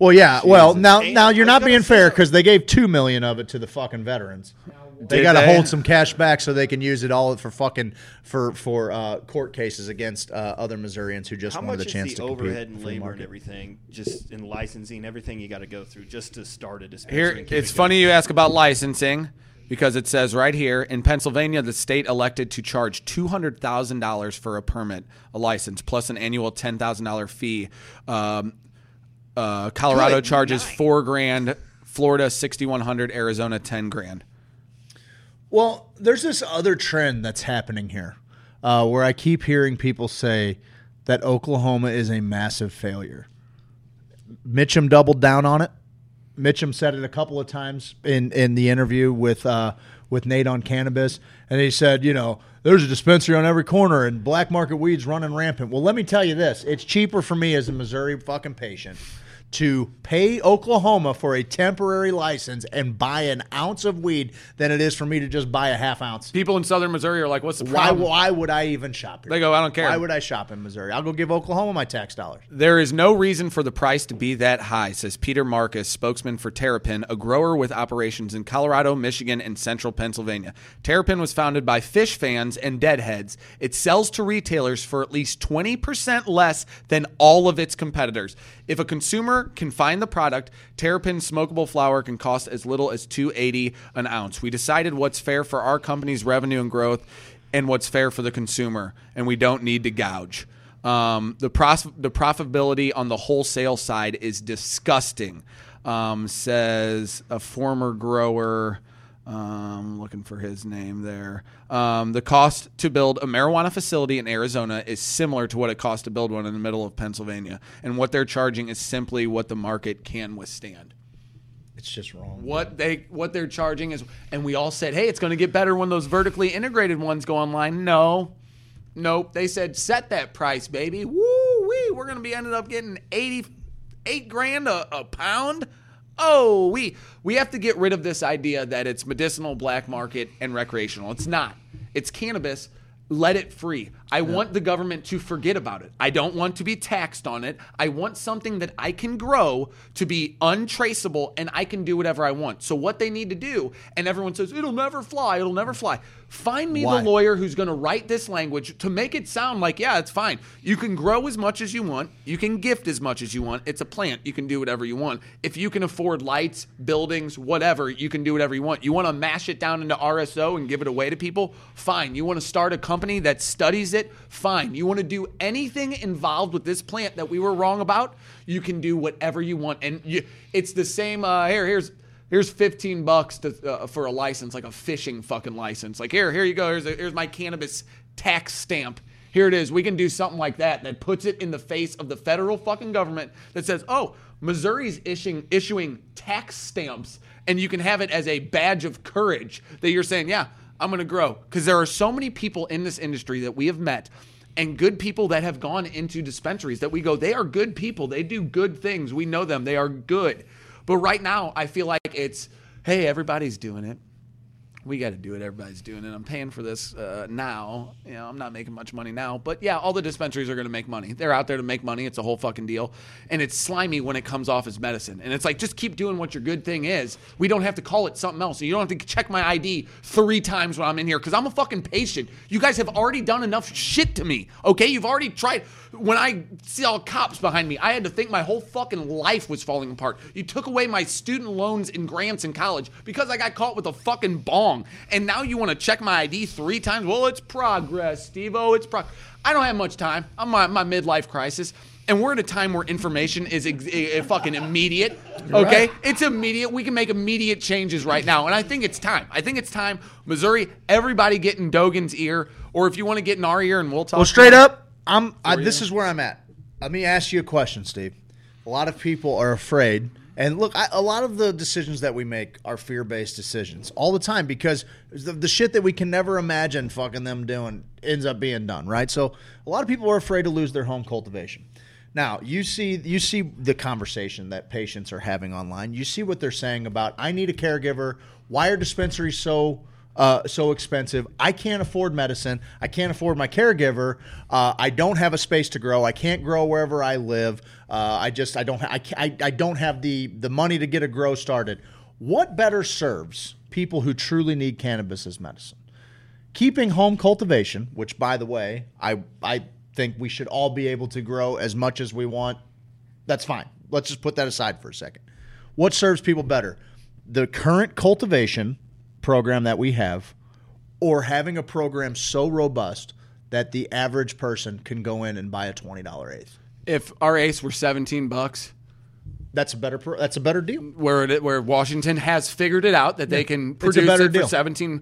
Well, yeah. Jesus. Well, now you're not being fair because they gave $2 million of it to the fucking veterans. They got to hold some cash back so they can use it all for fucking for court cases against other Missourians who just wanted a chance to compete. How much is the overhead and labor and everything, just in licensing, everything you got to go through just to start a dispensary? It's funny you ask about licensing because it says right here, in Pennsylvania, the state elected to charge $200,000 for a permit, a license, plus an annual $10,000 fee. Colorado charges $4,000, Florida $6,100, Arizona $10,000. Well, there's this other trend that's happening here where I keep hearing people say that Oklahoma is a massive failure. Mitchum doubled down on it. Mitchum said it a couple of times in the interview with Nate on Cannabis, and he said, there's a dispensary on every corner and black market weed's running rampant. Well, let me tell you this. It's cheaper for me as a Missouri fucking patient to pay Oklahoma for a temporary license and buy an ounce of weed than it is for me to just buy a half ounce. People in southern Missouri are like, what's the problem? Why would I even shop here? They go, I don't care. Why would I shop in Missouri? I'll go give Oklahoma my tax dollars. There is no reason for the price to be that high, says Peter Marcus, spokesman for Terrapin, a grower with operations in Colorado, Michigan, and central Pennsylvania. Terrapin was founded by fish fans and deadheads. It sells to retailers for at least 20% less than all of its competitors. If a consumer can find the product, Terrapin's smokable flower can cost as little as $2.80 an ounce. We decided what's fair for our company's revenue and growth and what's fair for the consumer, and we don't need to gouge. The profitability on the wholesale side is disgusting, says a former grower. looking for his name there. The cost to build a marijuana facility in Arizona is similar to what it costs to build one in the middle of Pennsylvania. And what they're charging is simply what the market can withstand. It's just wrong. What they're charging is, and we all said, hey, it's going to get better when those vertically integrated ones go online. No. Nope. They said, set that price, baby. Woo-wee. We're going to be ended up getting $88,000 a pound. Oh, we have to get rid of this idea that it's medicinal, black market, and recreational. It's not. It's cannabis. Let it free. I want the government to forget about it. I don't want to be taxed on it. I want something that I can grow to be untraceable, and I can do whatever I want. So what they need to do, and everyone says, it'll never fly, it'll never fly. Find me the lawyer who's going to write this language to make it sound like, yeah, it's fine. You can grow as much as you want. You can gift as much as you want. It's a plant. You can do whatever you want. If you can afford lights, buildings, whatever, you can do whatever you want. You want to mash it down into RSO and give it away to people? Fine. You want to start a company that studies it? Fine. You want to do anything involved with this plant that we were wrong about? You can do whatever you want. And it's the same, here's $15 for a license, like a fishing fucking license. Like, here you go. Here's my cannabis tax stamp. Here it is. We can do something like that puts it in the face of the federal fucking government that says, oh, Missouri's issuing tax stamps, and you can have it as a badge of courage that you're saying, yeah, I'm going to grow. Because there are so many people in this industry that we have met, and good people that have gone into dispensaries that we go, they are good people. They do good things. We know them. They are good. But right now, I feel like it's, hey, everybody's doing it. We got to do it. Everybody's doing it. I'm paying for this now. You know, I'm not making much money now. But, yeah, all the dispensaries are going to make money. They're out there to make money. It's a whole fucking deal. And it's slimy when it comes off as medicine. And it's like, just keep doing what your good thing is. We don't have to call it something else. You don't have to check my ID 3 times when I'm in here because I'm a fucking patient. You guys have already done enough shit to me, okay? You've already tried. When I see all cops behind me, I had to think my whole fucking life was falling apart. You took away my student loans and grants in college because I got caught with a fucking bong. And now you want to check my ID 3 times? Well, it's progress, Steve-O. It's progress. I don't have much time. I'm in my midlife crisis. And we're at a time where information is fucking immediate, okay? Right. It's immediate. We can make immediate changes right now. And I think it's time. Missouri, everybody get in Dogan's ear. Or if you want to get in our ear and we'll talk. Well, straight up. This is where I'm at. Let me ask you a question, Steve. A lot of people are afraid. And look, a lot of the decisions that we make are fear-based decisions all the time because the shit that we can never imagine fucking them doing ends up being done, right? So a lot of people are afraid to lose their home cultivation. Now, you see the conversation that patients are having online. You see what they're saying about, I need a caregiver. Why are dispensaries so expensive? I can't afford medicine. I can't afford my caregiver. I don't have a space to grow. I can't grow wherever I live. I don't have the money to get a grow started. What better serves people who truly need cannabis as medicine? Keeping home cultivation, which, by the way, I think we should all be able to grow as much as we want. That's fine. Let's just put that aside for a second. What serves people better? The current cultivation program that we have, or having a program so robust that the average person can go in and buy a $20 eighth. If our eighths were $17, that's a better deal. Where Washington has figured it out that they can produce it for $17.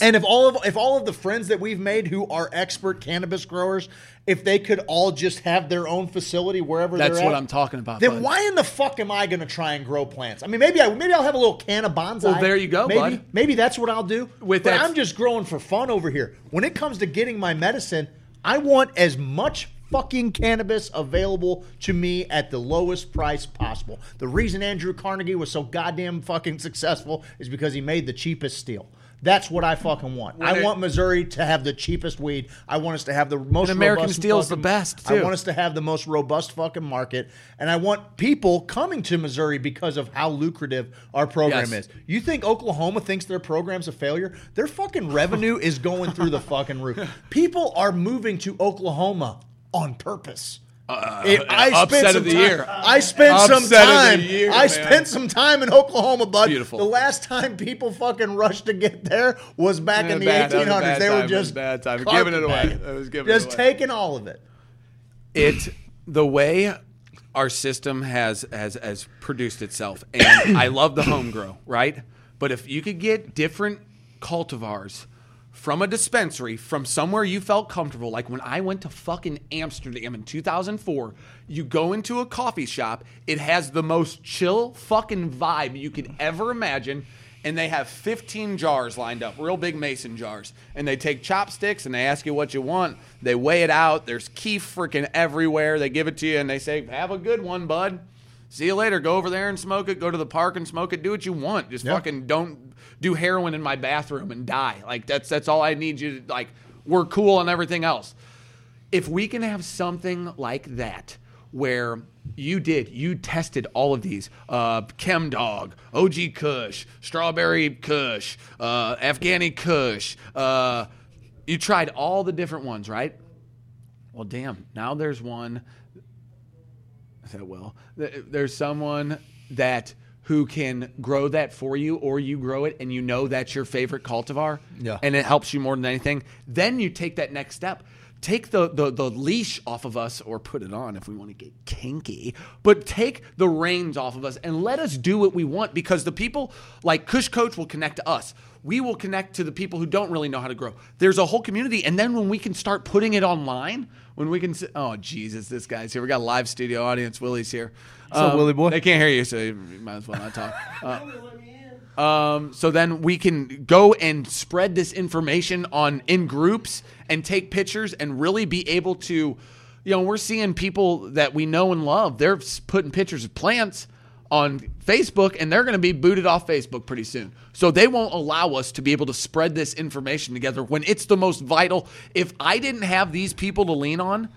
And if all of the friends that we've made who are expert cannabis growers, if they could all just have their own facility wherever they're at. That's what I'm talking about. Then why in the fuck am I going to try and grow plants? I mean, maybe I'll have a little can of bonsai. Well, there you go, bud. Maybe that's what I'll do. But I'm just growing for fun over here. When it comes to getting my medicine, I want as much fucking cannabis available to me at the lowest price possible. The reason Andrew Carnegie was so goddamn fucking successful is because he made the cheapest steel. That's what I fucking want. I want Missouri to have the cheapest weed. I want us to have the most robust. American steel is the best, too. I want us to have the most robust fucking market. And I want people coming to Missouri because of how lucrative our program is. You think Oklahoma thinks their program's a failure? Their fucking revenue is going through the fucking roof. People are moving to Oklahoma on purpose. I spent some time in Oklahoma, bud. Beautiful. The last time people fucking rushed to get there was back in the 1800s. They were just giving it away. Taking all of it. The way our system has produced itself, and I love the home grow, right? But if you could get different cultivars from a dispensary, from somewhere you felt comfortable. Like when I went to fucking Amsterdam in 2004, you go into a coffee shop, it has the most chill fucking vibe you could ever imagine. And they have 15 jars lined up, real big mason jars. And they take chopsticks and they ask you what you want. They weigh it out. There's keef freaking everywhere. They give it to you and they say, have a good one, bud. See you later. Go over there and smoke it. Go to the park and smoke it. Do what you want. Just fucking don't do heroin in my bathroom and die. Like, that's all I need you to, like, we're cool on everything else. If we can have something like that where you tested all of these, Chem Dog, OG Kush, Strawberry Kush, Afghani Kush, you tried all the different ones, right? Well, damn, now there's one... there's someone that who can grow that for you, or you grow it and you know that's your favorite cultivar and it helps you more than anything. Then you take that next step. Take the leash off of us, or put it on if we want to get kinky, but take the reins off of us and let us do what we want, because the people like Kush Coach will connect to us. We will connect to the people who don't really know how to grow. There's a whole community. And then when we can start putting it online, when we can – oh, Jesus, this guy's here. We got a live studio audience. Willie's here. What's up, Willie boy? They can't hear you, so you might as well not talk. So then we can go and spread this information in groups and take pictures and really be able to – you know, we're seeing people that we know and love. They're putting pictures of plants on Facebook, and they're going to be booted off Facebook pretty soon. So they won't allow us to be able to spread this information together when it's the most vital. If I didn't have these people to lean on,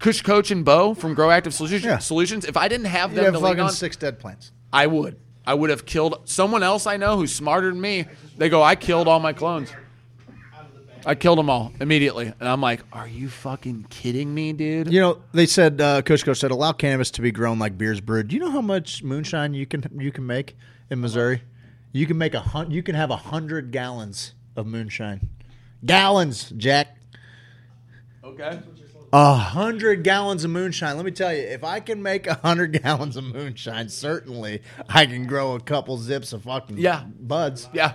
Kush Coach and Bo from Grow Active Solutions, if I didn't have them to lean on, 6 dead plants. I would have killed someone else I know who's smarter than me. They go, I killed all my clones. I killed them all immediately. And I'm like, are you fucking kidding me, dude? You know, they said, Kush Coach said, allow cannabis to be grown like beer's brewed. Do you know how much moonshine you can make in Missouri? You can make 100 gallons of moonshine. Gallons, Jack. Okay. 100 gallons of moonshine. Let me tell you, if I can make 100 gallons of moonshine, certainly I can grow a couple zips of fucking buds. Yeah.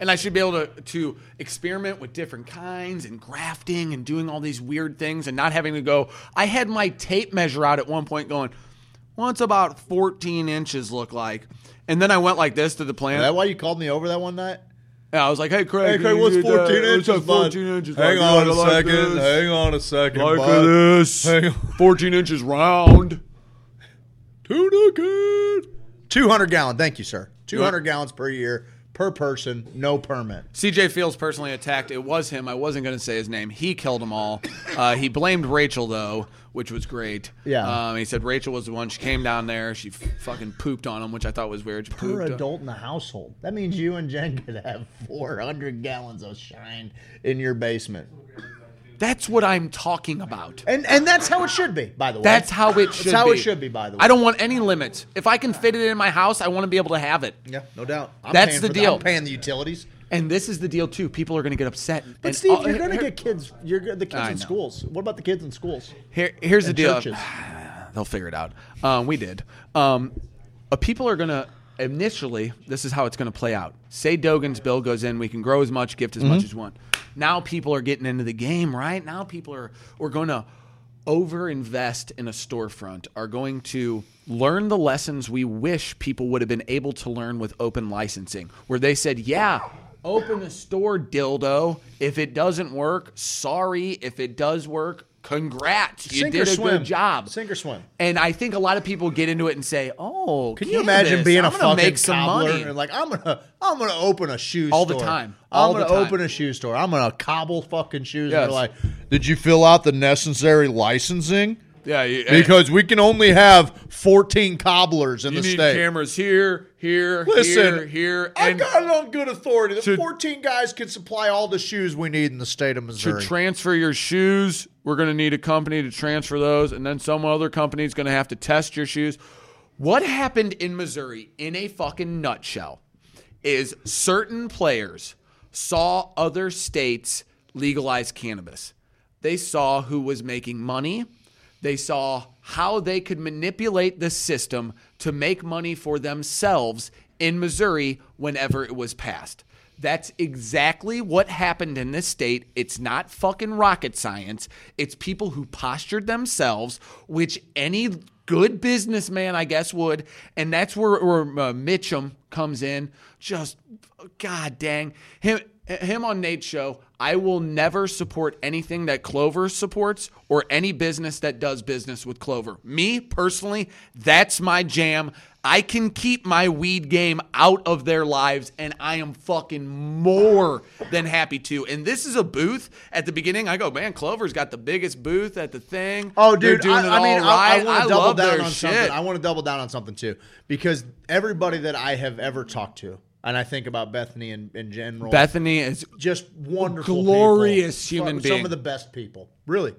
And I should be able to experiment with different kinds and grafting and doing all these weird things and not having to go. I had my tape measure out at one point going, what's about 14 inches look like? And then I went like this to the plant. Is that why you called me over that one night? Yeah, I was like, hey, Craig, what's 14 inches? What's 14 inches? Hang on a second. Hang on. 14 inches round. 200 gallon. Thank you, sir. 200 gallons per year. Per person, no permit. CJ Fields personally attacked. It was him. I wasn't going to say his name. He killed them all. He blamed Rachel, though, which was great. Yeah. He said Rachel was the one. She came down there. She fucking pooped on him, which I thought was weird. Per adult in the household. That means you and Jen could have 400 gallons of shine in your basement. That's what I'm talking about. And that's how it should be, by the way. That's how it should be, by the way. I don't want any limits. If I can fit it in my house, I want to be able to have it. Yeah, no doubt. That's the deal. I'm paying the utilities. And this is the deal, too. People are going to get upset. But, Steve, you're going to get kids. The kids in schools. What about the kids in schools? Here's the deal. They'll figure it out. We did. People are going to... Initially, this is how it's going to play out. Say Dogan's bill goes in, we can grow as much, gift as much as you want. Now people are getting into the game, right? Now we're going to overinvest in a storefront, are going to learn the lessons we wish people would have been able to learn with open licensing, where they said, yeah, open the store, dildo. If it doesn't work, sorry. If it does work, congrats. You did a good job. Sink or swim. And I think a lot of people get into it and say, oh, can you imagine being a fucking cobbler and like, I'm gonna open a shoe store. All the time. I'm gonna open a shoe store. I'm gonna cobble fucking shoes. And they're like, did you fill out the necessary licensing? Yeah, because we can only have 14 cobblers in the state. You need cameras here. I got it on good authority. The 14 guys can supply all the shoes we need in the state of Missouri. To transfer your shoes, we're going to need a company to transfer those, and then some other company is going to have to test your shoes. What happened in Missouri, in a fucking nutshell, is certain players saw other states legalize cannabis. They saw who was making money. They saw how they could manipulate the system to make money for themselves in Missouri whenever it was passed. That's exactly what happened in this state. It's not fucking rocket science. It's people who postured themselves, which any good businessman, I guess, would. And that's where Mitchum comes in. Just, god dang. Him on Nate's show, I will never support anything that Clover supports or any business that does business with Clover. Me, personally, that's my jam. I can keep my weed game out of their lives, and I am fucking more than happy to. And this is a booth. At the beginning, I go, man, Clover's got the biggest booth at the thing. Oh, dude, I want to double down on something, too, because everybody that I have ever talked to, and I think about Bethany in general. Bethany is just wonderful, glorious people. Human being. Some of the best people, really.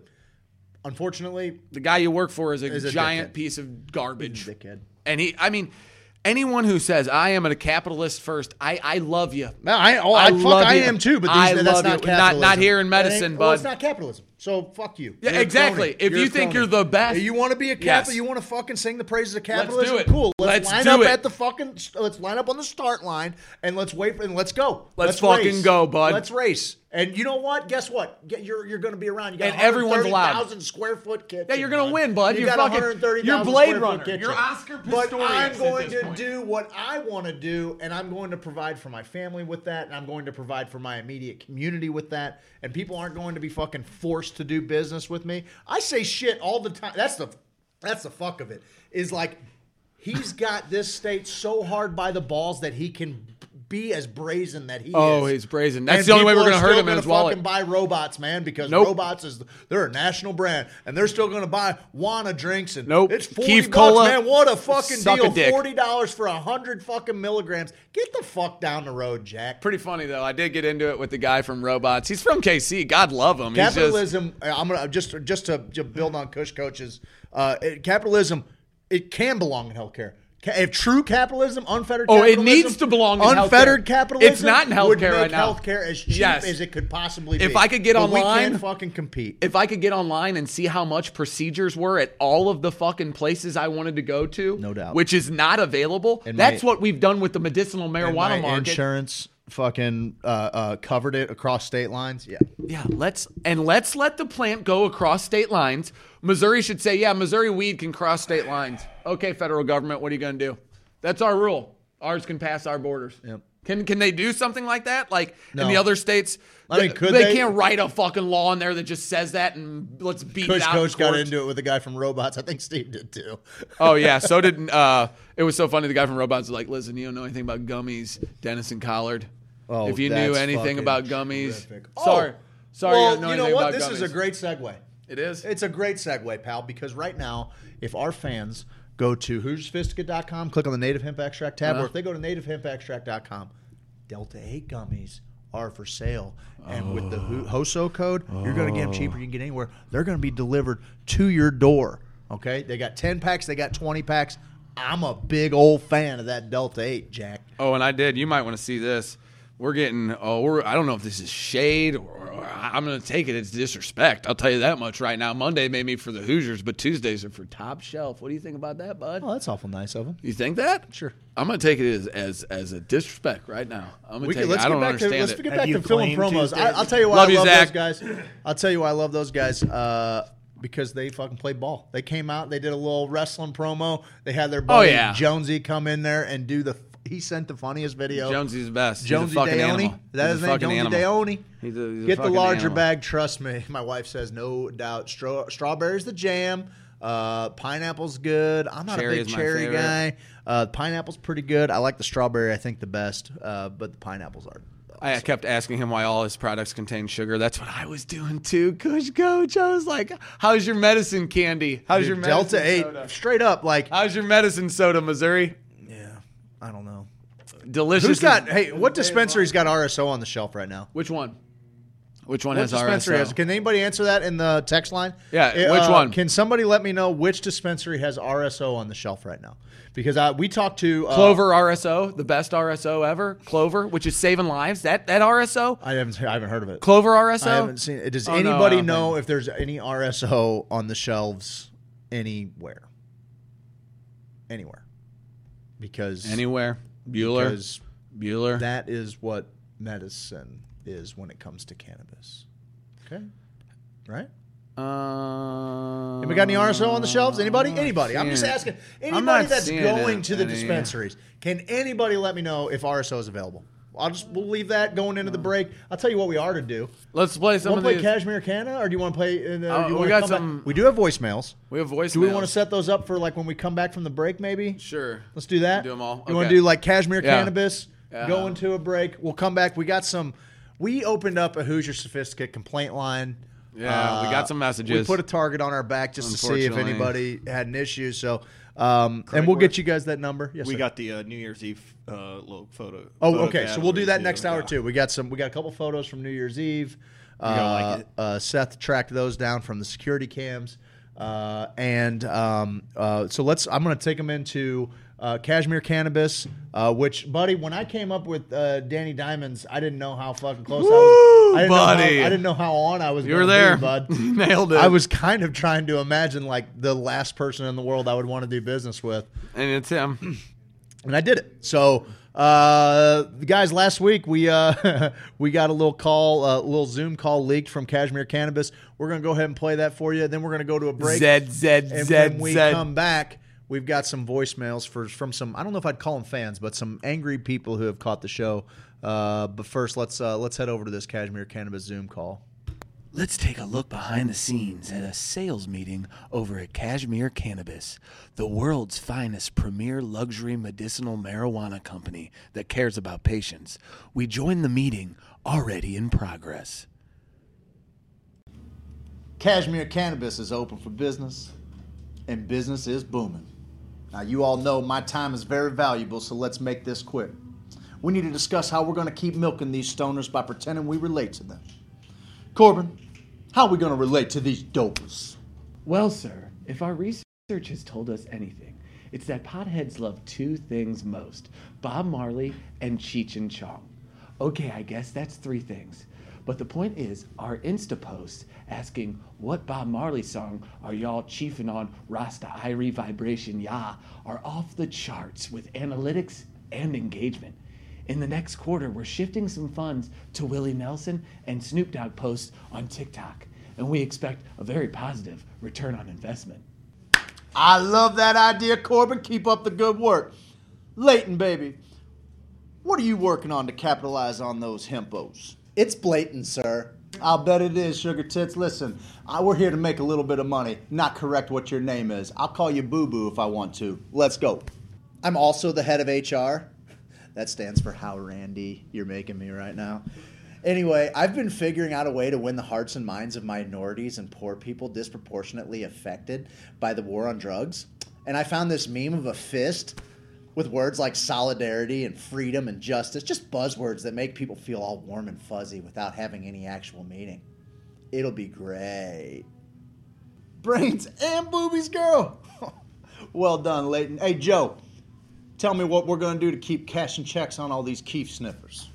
Unfortunately, the guy you work for is a giant piece of garbage. He's a dickhead. And anyone who says I am a capitalist first, I love you. No, I am too. But that's not capitalism. Not here in medicine, bud. It's not capitalism. So fuck you. Yeah, exactly. If you think you're the best, you want to be a capitalist. Yes. You want to fucking sing the praises of capitalism. Let's do it. Cool. Let's line up on the start line and let's wait and let's go. Let's fucking race. Go, bud. Let's race. And you know what? Guess what? You're going to be around. You got and everyone's loud. 130,000 square foot kitchen. Yeah, you're going to win, bud. You got 130,000 square foot kitchen. You're Blade Runner. You're Oscar Pistorius. But I'm going to do what I want to do, and I'm going to provide for my family with that, and I'm going to provide for my immediate community with that. And people aren't going to be fucking forced to do business with me. I say shit all the time. That's the fuck of it. Is like he's got this state so hard by the balls that he can be as brazen that he is. Oh, he's brazen. That's the only way we're going to hurt him in his wallet. People are still going to fucking buy Robots, man, because Robots they're a national brand, and they're still going to buy Wana drinks, and it's $40 Cola, man. What a fucking deal. $40 for 100 fucking milligrams. Get the fuck down the road, Jack. Pretty funny, though. I did get into it with the guy from Robots. He's from KC. God love him. Capitalism, I'm going to just to build on Kush Coach's, capitalism, it can belong in healthcare. If true capitalism, unfettered capitalism. Oh, it needs to belong in unfettered healthcare. Capitalism. It's not in healthcare right now. Healthcare as cheap as it could possibly be. If I could get online, we can't fucking compete. If I could get online and see how much procedures were at all of the fucking places I wanted to go to, no doubt, which is not available. And that's what we've done with the medicinal marijuana market. Insurance fucking covered it across state lines. Yeah. Let's let the plant go across state lines. Missouri should say, yeah, Missouri weed can cross state lines. Okay, federal government, what are you going to do? That's our rule. Ours can pass our borders. Yep. Can they do something like that? Like in the other states, I mean, they can't write a fucking law in there that just says that and let's beat it out. Coach got into it with the guy from Robots. I think Steve did too. Oh yeah, so did. It was so funny. The guy from Robots was like, "Listen, you don't know anything about gummies, Dennis and Collard. Oh, if you knew anything about gummies, sorry, well, you know what? This is a great segue. It is. It's a great segue, pal. Because right now, if our fans go to HoosierSophisticate.com, click on the Native Hemp Extract tab, or if they go to NativeHempExtract.com, Delta 8 gummies are for sale. And with the HOSO code, you're going to get them cheaper. You can get anywhere. They're going to be delivered to your door, okay? They got 10 packs. They got 20 packs. I'm a big old fan of that Delta 8, Jack. Oh, and I did. You might want to see this. We're getting, I don't know if this is shade or I'm going to take it as disrespect. I'll tell you that much right now. Monday made me for the Hoosiers, but Tuesdays are for Top Shelf. What do you think about that, bud? Oh, that's awful nice of him. You think that? Sure. I'm going to take it as a disrespect right now. I'm going to take it. I don't understand it. Let's get back to filming promos. I'll tell you why I love those guys. I'll tell you why I love those guys. Because they fucking played ball. They came out. They did a little wrestling promo. They had their buddy Jonesy come in there and do the he sent the funniest video. Jonesy's the best. Jonesy Deoni. That is his name. Jonesy Deoni. He's get the larger bag. Trust me. My wife says no doubt. Strawberries the jam. Pineapple's good. I'm not a big cherry guy. Pineapple's pretty good. I like the strawberry. I think the best. But the pineapples are. I kept asking him why all his products contain sugar. That's what I was doing too, Kush Coach. I was like, how's your medicine candy? How's your medicine Delta 8 soda? Straight up, like, how's your medicine soda, Missouri? Yeah, I don't know. Delicious. Who's got, hey, what dispensary's got RSO on the shelf right now? Which one has RSO? Can anybody answer that in the text line? Yeah, which one? Can somebody let me know which dispensary has RSO on the shelf right now? Because we talked to Clover RSO, the best RSO ever. Clover, which is saving lives. That RSO? I haven't heard of it. Clover RSO? I haven't seen it. Does anybody know if there's any RSO on the shelves anywhere? Anywhere. Bueller. That is what medicine is when it comes to cannabis. Okay? Right? Have we got any RSO on the shelves? Anybody? Anybody. I'm just asking. Anybody that's going to the dispensaries, can anybody let me know if RSO is available? We'll leave that going into the break. I'll tell you what we are to do. Let's play some. Want to play Cashmere Canna, or do you want to play? We got some. Back? We do have voicemails. We have voicemails. Do we want to set those up for like when we come back from the break? Maybe. Sure. Let's do that. Do them all. You want to do like Cashmere Cannabis? Go into a break. We'll come back. We got some. We opened up a Hoosier Sophisticate complaint line. Yeah, we got some messages. We put a target on our back just to see if anybody had an issue. So, and we'll get you guys that number. Yes, we got the New Year's Eve little photo. Oh, okay. So we'll do that next hour too. We got a couple photos from New Year's Eve. Seth tracked those down from the security cams, so let's. I'm going to take them into. Cashmere Cannabis, which, buddy, when I came up with Danny Diamonds, I didn't know how fucking close I was. I didn't know how on I was. You were there, bud. Nailed it. I was kind of trying to imagine like the last person in the world I would want to do business with, and it's him. And I did it. So, guys, last week we got a little call, a little Zoom call leaked from Cashmere Cannabis. We're gonna go ahead and play that for you. Then we're gonna go to a break. When we come back. We've got some voicemails from some, I don't know if I'd call them fans, but some angry people who have caught the show. But first, let's head over to this Cashmere Cannabis Zoom call. Let's take a look behind the scenes at a sales meeting over at Cashmere Cannabis, the world's finest premier luxury medicinal marijuana company that cares about patients. We joined the meeting already in progress. Cashmere Cannabis is open for business, and business is booming. Now, you all know my time is very valuable, so let's make this quick. We need to discuss how we're going to keep milking these stoners by pretending we relate to them. Corbin, how are we going to relate to these dopers? Well, sir, if our research has told us anything, it's that potheads love two things most, Bob Marley and Cheech and Chong. Okay, I guess that's three things. But the point is, our Insta posts asking, what Bob Marley song are y'all chiefing on Rasta Irie Vibration Ya, are off the charts with analytics and engagement. In the next quarter, we're shifting some funds to Willie Nelson and Snoop Dogg posts on TikTok, and we expect a very positive return on investment. I love that idea, Corbin. Keep up the good work. Leighton, baby, what are you working on to capitalize on those hempos? It's blatant, sir. I'll bet it is, Sugar Tits. Listen, we're here to make a little bit of money, not correct what your name is. I'll call you Boo Boo if I want to. Let's go. I'm also the head of HR. That stands for how Randy you're making me right now. Anyway, I've been figuring out a way to win the hearts and minds of minorities and poor people disproportionately affected by the war on drugs. And I found this meme of a fist with words like solidarity and freedom and justice, just buzzwords that make people feel all warm and fuzzy without having any actual meaning. It'll be great. Brains and boobies, girl. Well done, Leighton. Hey, Joe, tell me what we're going to do to keep cashing checks on all these keef sniffers.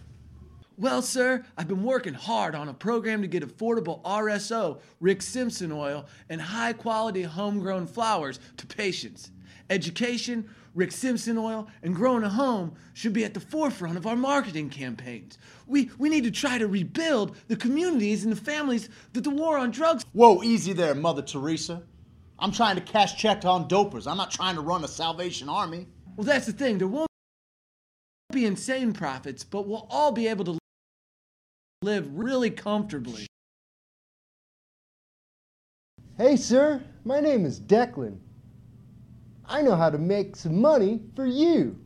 Well, sir, I've been working hard on a program to get affordable RSO, Rick Simpson oil, and high-quality homegrown flowers to patients. Education, Rick Simpson oil, and growing a home should be at the forefront of our marketing campaigns. We need to try to rebuild the communities and the families that the war on drugs... Whoa, easy there, Mother Teresa. I'm trying to cash check on dopers. I'm not trying to run a Salvation Army. Well, that's the thing. There won't be insane profits, but we'll all be able to live really comfortably. Hey, sir. My name is Declan. I know how to make some money for you.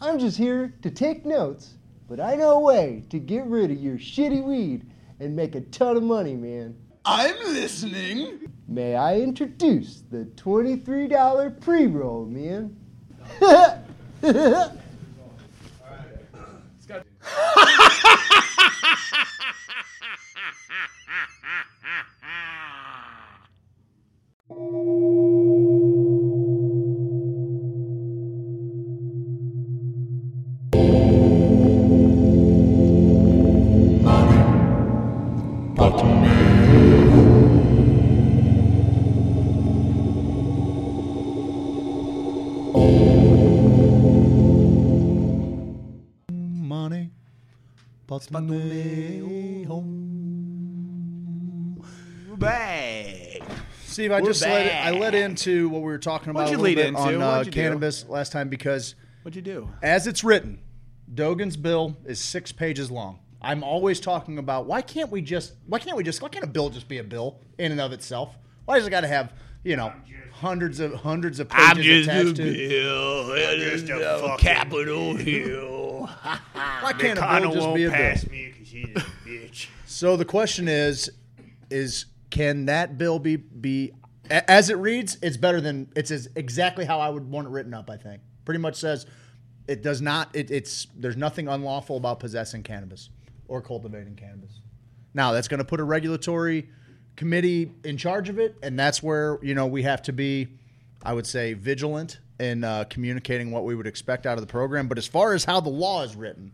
I'm just here to take notes, but I know a way to get rid of your shitty weed and make a ton of money, man. I'm listening. May I introduce the $23 pre-roll, man? It's about to me home. We're back. Steve, I just let into what we were talking about a little bit on cannabis last time because... What'd you do? As it's written, Dogan's bill is 6 pages long. I'm always talking about why can't a bill just be a bill in and of itself? Why does it got to have, you know, hundreds of pages attached to bill. I'm just a fucking Capitol Hill. Why can't a bill just be a bill? Me 'cause she's a bitch. So the question is can that bill be as it reads? It's better than it's exactly how I would want it written up. I think pretty much says it does not. There's nothing unlawful about possessing cannabis or cultivating cannabis. Now that's going to put a regulatory committee in charge of it, and that's where we have to be, I would say, vigilant in communicating what we would expect out of the program. But as far as how the law is written,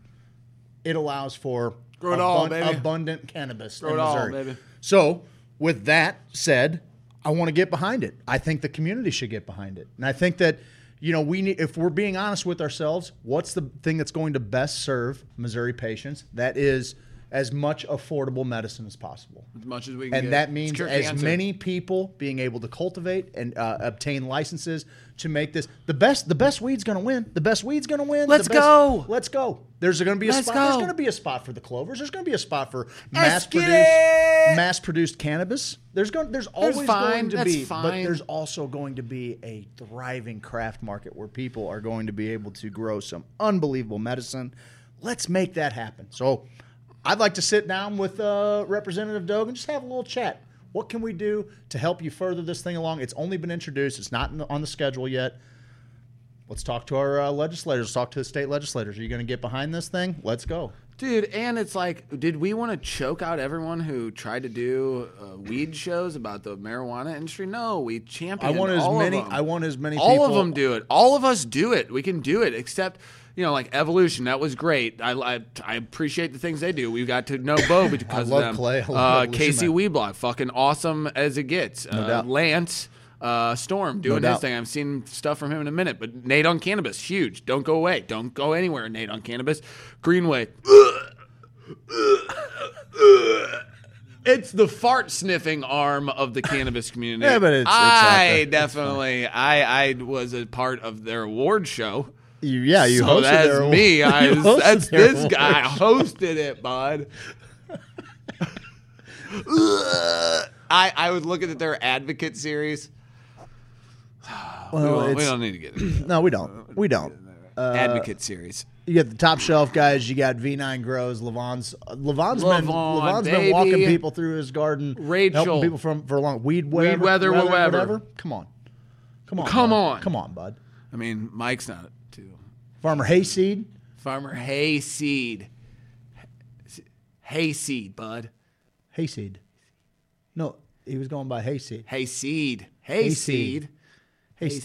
it allows for abundant cannabis in Missouri. All, baby. So with that said, I want to get behind it. I think the community should get behind it, and I think that we need, if we're being honest with ourselves, what's the thing that's going to best serve Missouri patients? That is as much affordable medicine as possible. As much as we can. And that means as many people being able to cultivate and obtain licenses to make this the best weed's going to win. The best weed's going to win. Let's go. Let's go. There's going to be a spot. There's going to be a spot for the clovers. There's going to be a spot for mass-produced cannabis. But there's also going to be a thriving craft market where people are going to be able to grow some unbelievable medicine. Let's make that happen. So I'd like to sit down with Representative Dogan and just have a little chat. What can we do to help you further this thing along? It's only been introduced. It's not on the schedule yet. Let's talk to our legislators. Let's talk to the state legislators. Are you going to get behind this thing? Let's go. Dude, and it's like, did we want to choke out everyone who tried to do weed shows about the marijuana industry? No, we championed all of them. I want as many people. All of them do it. All of us do it. We can do it, except... evolution, that was great. I appreciate the things they do. We got to know Bo because of them. Clay. I love Casey Weeblock, fucking awesome as it gets. No doubt. Lance Storm doing his thing. I've seen stuff from him in a minute. But Nate on Cannabis, huge. Don't go away. Don't go anywhere, Nate on Cannabis. Greenway. It's the fart sniffing arm of the cannabis community. Yeah, but I was a part of their award show. You hosted that's their me. That's this guy. I hosted it, bud. I was looking at their advocate series. We don't need to get into that. No, we don't. Advocate series. You got the top shelf guys. You got V9 Grows. Levon's been walking people through his garden. Rachel. Helping people for a long weather. Come on, bud. I mean, Mike's not... Farmer Hayseed. Hayseed, bud. Hayseed. No, he was going by Hayseed. Hayseed. Hey, Steve. It's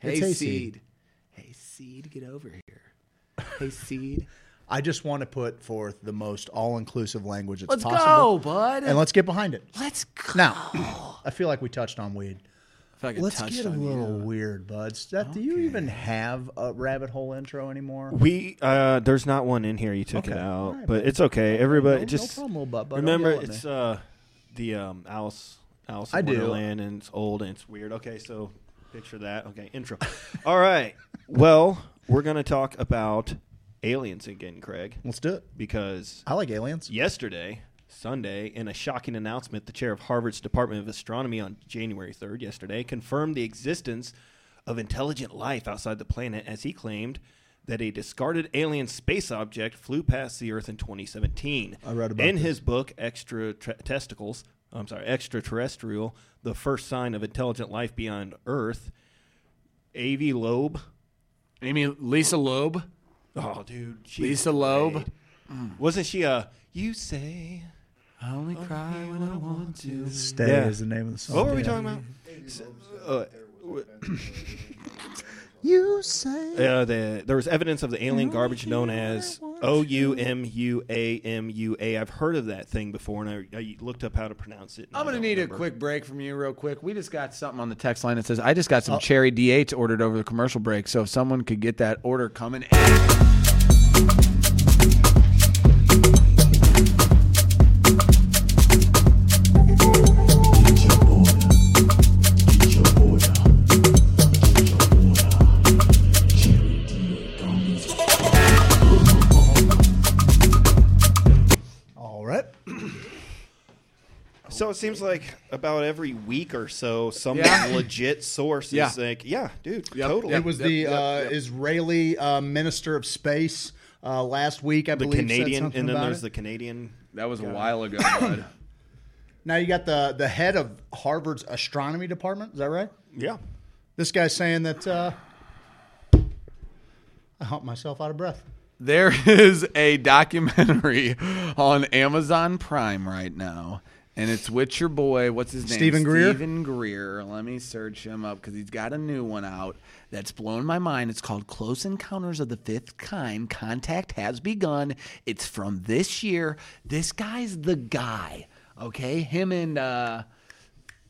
Hayseed. Hayseed, get over here. Hayseed. I just want to put forth the most all-inclusive language that's possible. Let's go, bud. And let's get behind it. Let's go. Now, I feel like we touched on weed. Let's get a little weird, bud. Seth, do you even have a rabbit hole intro anymore? There's not one in here. You took it out, right, but it's okay. Everybody, remember it's the Alice in Wonderland, and it's old and it's weird. Okay, so picture that. Okay, intro. All right. Well, we're gonna talk about aliens again, Craig. Let's do it because I like aliens. Yesterday. Sunday, in a shocking announcement, the chair of Harvard's Department of Astronomy on January 3rd, yesterday, confirmed the existence of intelligent life outside the planet as he claimed that a discarded alien space object flew past the Earth in 2017. I read about it. In his book, Extraterrestrial, The First Sign of Intelligent Life Beyond Earth, Lisa Loeb. Oh, dude. Lisa Loeb. Wasn't she a... You say... I only cry when I want to. Stay is the name of the song. What were we talking about? You say... there was evidence of the alien garbage known as O-U-M-U-A-M-U-A. I've heard of that thing before, and I looked up how to pronounce it. I'm going to need a quick break from you real quick. We just got something on the text line that says, I just got some cherry D8s ordered over the commercial break, so if someone could get that order coming in... So it seems like about every week or so, some legit source is like, totally. It was the Israeli Minister of Space last week, I believe. Canadian, said and then there's the Canadian. That was a while ago, bud. Now you got the head of Harvard's astronomy department. Is that right? Yeah. This guy's saying that I humped myself out of breath. There is a documentary on Amazon Prime right now, and it's with your boy. What's his name? Stephen Greer. Stephen Greer. Let me search him up because he's got a new one out that's blown my mind. It's called Close Encounters of the Fifth Kind. Contact Has Begun. It's from this year. This guy's the guy, okay? Him and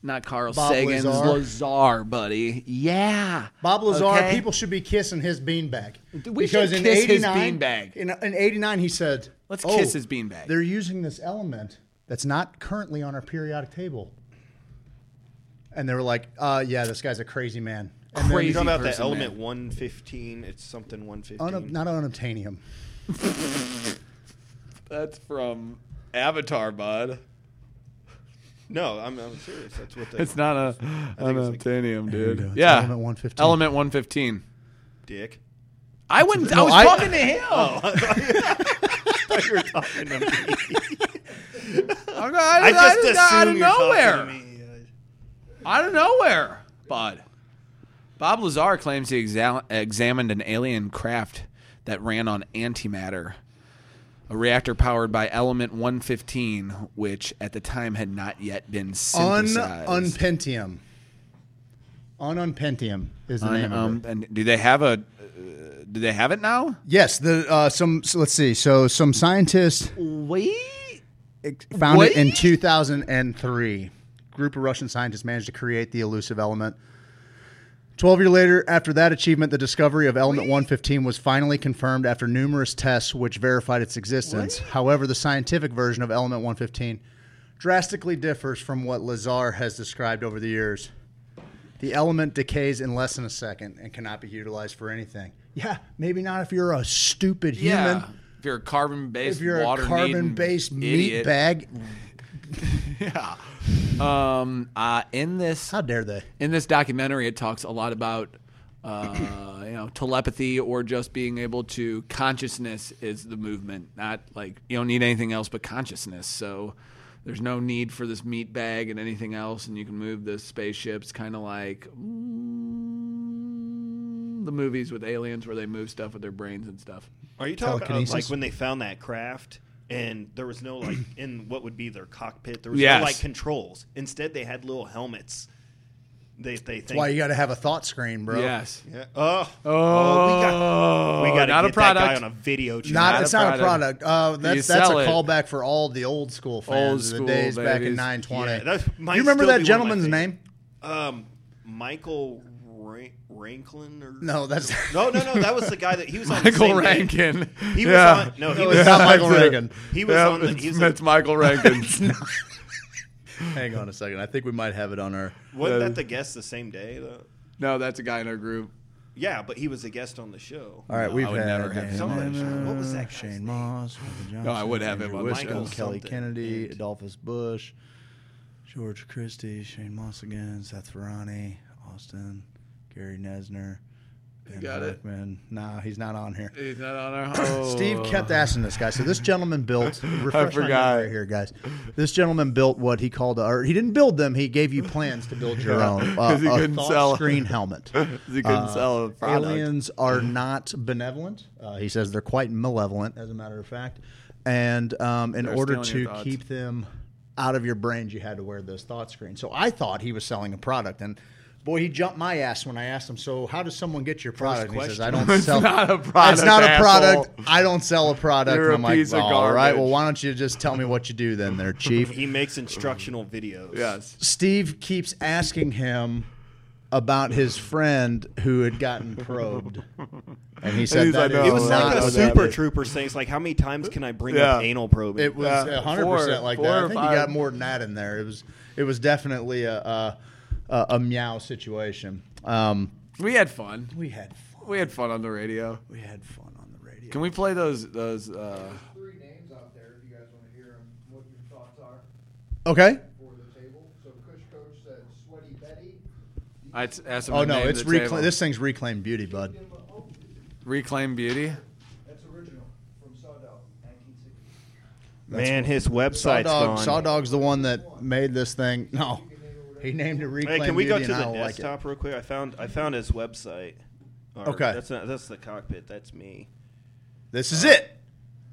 not Carl Bob Sagan's Lazar, buddy. Yeah. Bob Lazar, okay. People should be kissing his beanbag. Because in 89, in 89 he said, let's kiss his beanbag. They're using this element that's not currently on our periodic table. And they were like, yeah, this guy's a crazy man. And crazy. You're talking about that Element 115. It's something 115. Not unobtainium. That's from Avatar, bud. No, I'm serious. That's what they. It's not a unobtainium, like, dude. Yeah, Element 115. Element 115. Dick. I wouldn't. No, I was talking to him. Oh, I thought you were talking to me. Out of nowhere, bud. Bob Lazar claims he examined an alien craft that ran on antimatter. A reactor powered by Element 115, which at the time had not yet been synthesized. Unpentium. Unpentium is the name of it. And do they have a? Do they have it now? Yes. Let's see. So some scientists found it in 2003. A group of Russian scientists managed to create the elusive element. 12 years later, after that achievement, the discovery of Element 115 was finally confirmed after numerous tests which verified its existence. However, the scientific version of Element 115 drastically differs from what Lazar has described over the years. The element decays in less than a second and cannot be utilized for anything. Yeah, maybe not if you're a stupid human. If you're a carbon-based meat bag. Yeah. How dare they? In this documentary, it talks a lot about telepathy or just being able to consciousness is the movement. Not like you don't need anything else but consciousness. So there's no need for this meat bag and anything else, and you can move the spaceships. Kind of like the movies with aliens where they move stuff with their brains and stuff. Are you talking about like when they found that craft? And there was no, like, in what would be their cockpit, there was no, like, controls. Instead, they had little helmets. That's why you got to have a thought screen, bro. Yes. Yeah. We got to get that guy on a video channel. It's not a product. That's a callback for all the old school fans of the days back in 920. Yeah, you remember that gentleman's name? Michael Ranklin? No, that was the guy that he was on. Michael Rankin. He was on. No, he was not Michael Rankin. He was on. That's Michael Rankin. Hang on a second. I think we might have it on our. Wasn't that the guest the same day though? No, that's a guy in our group. Yeah, but he was a guest on the show. All right, we've never had him. What was that? Shane Moss. Johnson, no, I would have him. Michael Kelly Kennedy, Adolphus Bush, George Christie, Shane Moss again, Seth Ferrani, Austin. Gary Nesner. You got Berkman. It. No, he's not on here. He's not on our Steve kept asking this guy. So this gentleman built. I forgot right here, guys. This gentleman built what he called. He didn't build them. He gave you plans to build your own. He couldn't sell a screen helmet. He couldn't sell a product. Aliens are not benevolent. He says they're quite malevolent, as a matter of fact. And in order to keep them out of your brains, you had to wear those thought screens. So I thought he was selling a product, and. Boy, he jumped my ass when I asked him, so how does someone get your product? He says, I don't sell. It's not a product. It's not a product. I don't sell a product. You're and I'm a piece like, of garbage. All right, well, why don't you just tell me what you do then there, Chief? He makes instructional videos. Yes. Steve keeps asking him about his friend who had gotten probed. And he said that it was like a Super Trooper thing. It's like, how many times can I bring up anal probing? It was 100% like that. I think he got more than that in there. It was definitely a meow situation. We had fun. We had fun on the radio. Can we play those? There's three names out there if you guys want to hear them, what your thoughts are. Okay. Before Oh no, it's reclaimed. This thing's reclaimed beauty, bud. Reclaimed beauty. That's original from Sawdog 1960. Man, his website's gone. Sawdog's the one that made this thing. No, he named it reclaimed. Hey, can we go to the desktop real quick? I found his website. Okay, that's the cockpit. That's me. This is it.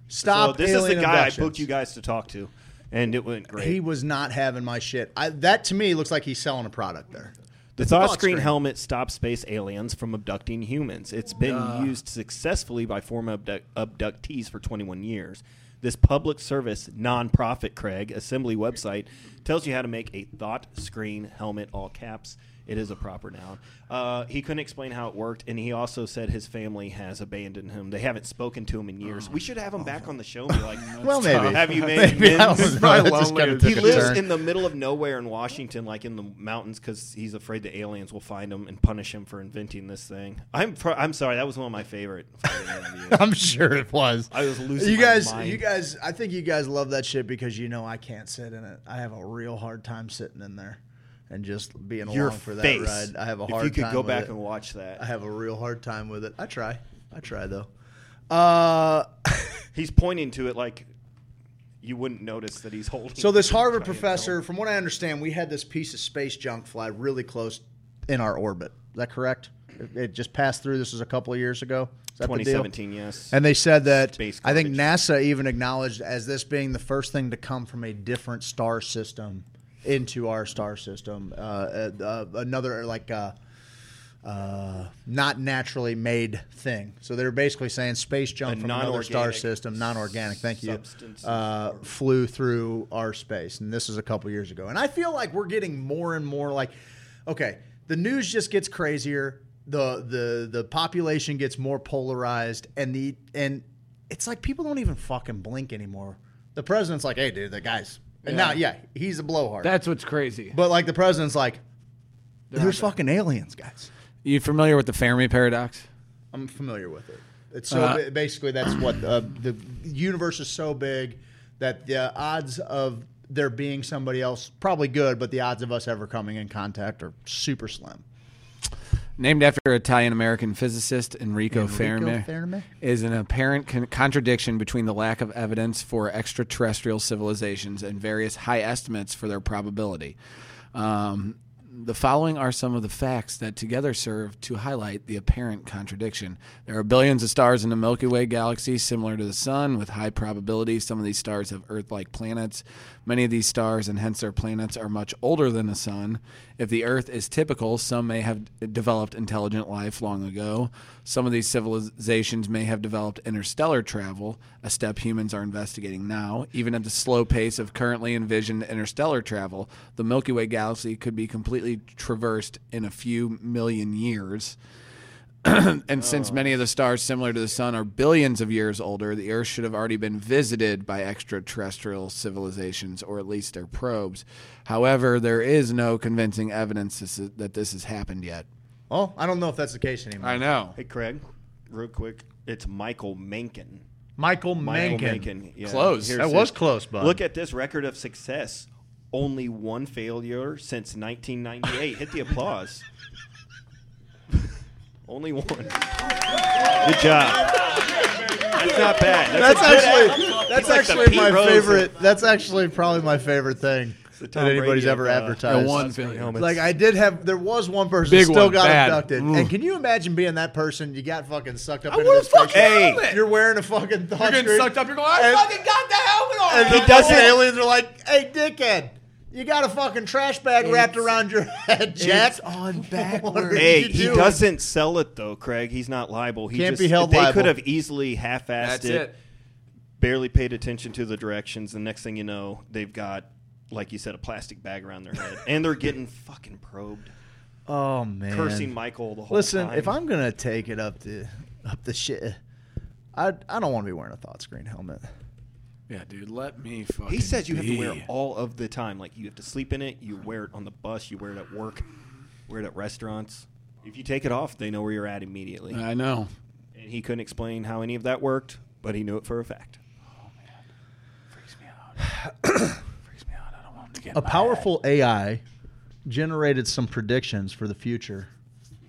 Stop. So this is the guy I booked you guys to talk to, and it went great. He was not having my shit. That to me looks like he's selling a product there. The thought screen helmet stops space aliens from abducting humans. It's been used successfully by former abductees for 21 years. This public service nonprofit Craig Assembly website tells you how to make a thought screen helmet, all caps. It is a proper noun. He couldn't explain how it worked, and he also said his family has abandoned him. They haven't spoken to him in years. We should have him back on the show and be like, well, maybe. Have you made amends? He lives in the middle of nowhere in Washington, like in the mountains, because he's afraid the aliens will find him and punish him for inventing this thing. I'm sorry. That was one of my favorite. I'm sure it was. I was losing my mind. I think you guys love that shit because you know I can't sit in it. I have a real hard time sitting in there. And just being along for that ride, I have a hard time with it. If you could go back and watch that. I have a real hard time with it. I try, though. He's pointing to it like you wouldn't notice that he's holding it. So this Harvard professor, from what I understand, we had this piece of space junk fly really close in our orbit. Is that correct? It just passed through. This was a couple of years ago. 2017, yes. And they said that I think NASA even acknowledged as this being the first thing to come from a different star system into our star system, another like not naturally made thing. So they're basically saying space junk from another star system, non-organic. Thank you. Flew through our space, and this is a couple years ago. And I feel like we're getting more and more like, okay, the news just gets crazier, the population gets more polarized, and it's like people don't even fucking blink anymore. The president's like, hey, dude, the guy's. And now, he's a blowhard. That's what's crazy. But, like, the president's like, there's fucking aliens, guys. You familiar with the Fermi paradox? I'm familiar with it. It's so basically, that's what the universe is so big that the odds of there being somebody else, probably good, but the odds of us ever coming in contact are super slim. Named after Italian-American physicist Enrico Fermi, is an apparent contradiction between the lack of evidence for extraterrestrial civilizations and various high estimates for their probability. The following are some of the facts that together serve to highlight the apparent contradiction. There are billions of stars in the Milky Way galaxy similar to the sun with high probability. Some of these stars have Earth-like planets. Many of these stars, and hence their planets, are much older than the sun. If the Earth is typical, some may have developed intelligent life long ago. Some of these civilizations may have developed interstellar travel, a step humans are investigating now. Even at the slow pace of currently envisioned interstellar travel, the Milky Way galaxy could be completely traversed in a few million years. And since many of the stars similar to the sun are billions of years older, the Earth should have already been visited by extraterrestrial civilizations, or at least their probes. However, there is no convincing evidence that this has happened yet. Oh, I don't know if that's the case anymore. I know. Hey, Craig, real quick, it's Michael Menken. Michael Menken. Yeah. Close. That was close, bud. Look at this record of success. Only one failure since 1998. Hit the applause. Only one. Good job. That's not bad. That's actually my favorite. That's actually probably my favorite thing that anybody's ever advertised. The one failure. Like there was one person still got abducted. And can you imagine being that person? You got fucking sucked up into this fucking helmet. You're wearing a fucking thought. You're getting sucked up. You're going, I fucking got the helmet on. And the aliens are like, hey, dickhead. You got a fucking trash bag wrapped around your head, Jack. It's on backwards. Hey, he doesn't sell it, though, Craig. He's not liable. He can't be held liable. They could have easily half-assed it, barely paid attention to the directions. The next thing you know, they've got, like you said, a plastic bag around their head. And they're getting fucking probed. Oh, man. Cursing Michael the whole time. Listen, if I'm going to take it up the shit, I don't want to be wearing a thought screen helmet. Yeah, dude, let me fucking He says you have to wear it all of the time. Like, you have to sleep in it. You wear it on the bus. You wear it at work. Wear it at restaurants. If you take it off, they know where you're at immediately. I know. And he couldn't explain how any of that worked, but he knew it for a fact. Oh, man. Freaks me out. I don't want to get in my head. A powerful AI generated some predictions for the future.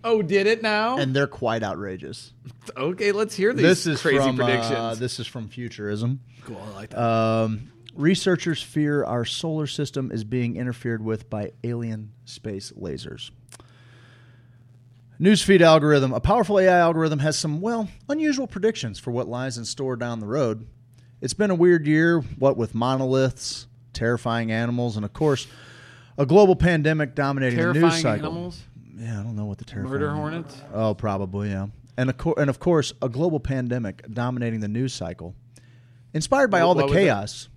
Oh, did it now? And they're quite outrageous. Okay, let's hear these predictions. This is from Futurism. Cool, I like that. Researchers fear our solar system is being interfered with by alien space lasers. Newsfeed algorithm. A powerful AI algorithm has some, well, unusual predictions for what lies in store down the road. It's been a weird year, what with monoliths, terrifying animals, and, of course, a global pandemic dominating the news cycle. Terrifying animals? Yeah, I don't know what the terrifying... Murder hornets? Oh, probably, yeah. And, of course, a global pandemic dominating the news cycle. Inspired by all the chaos,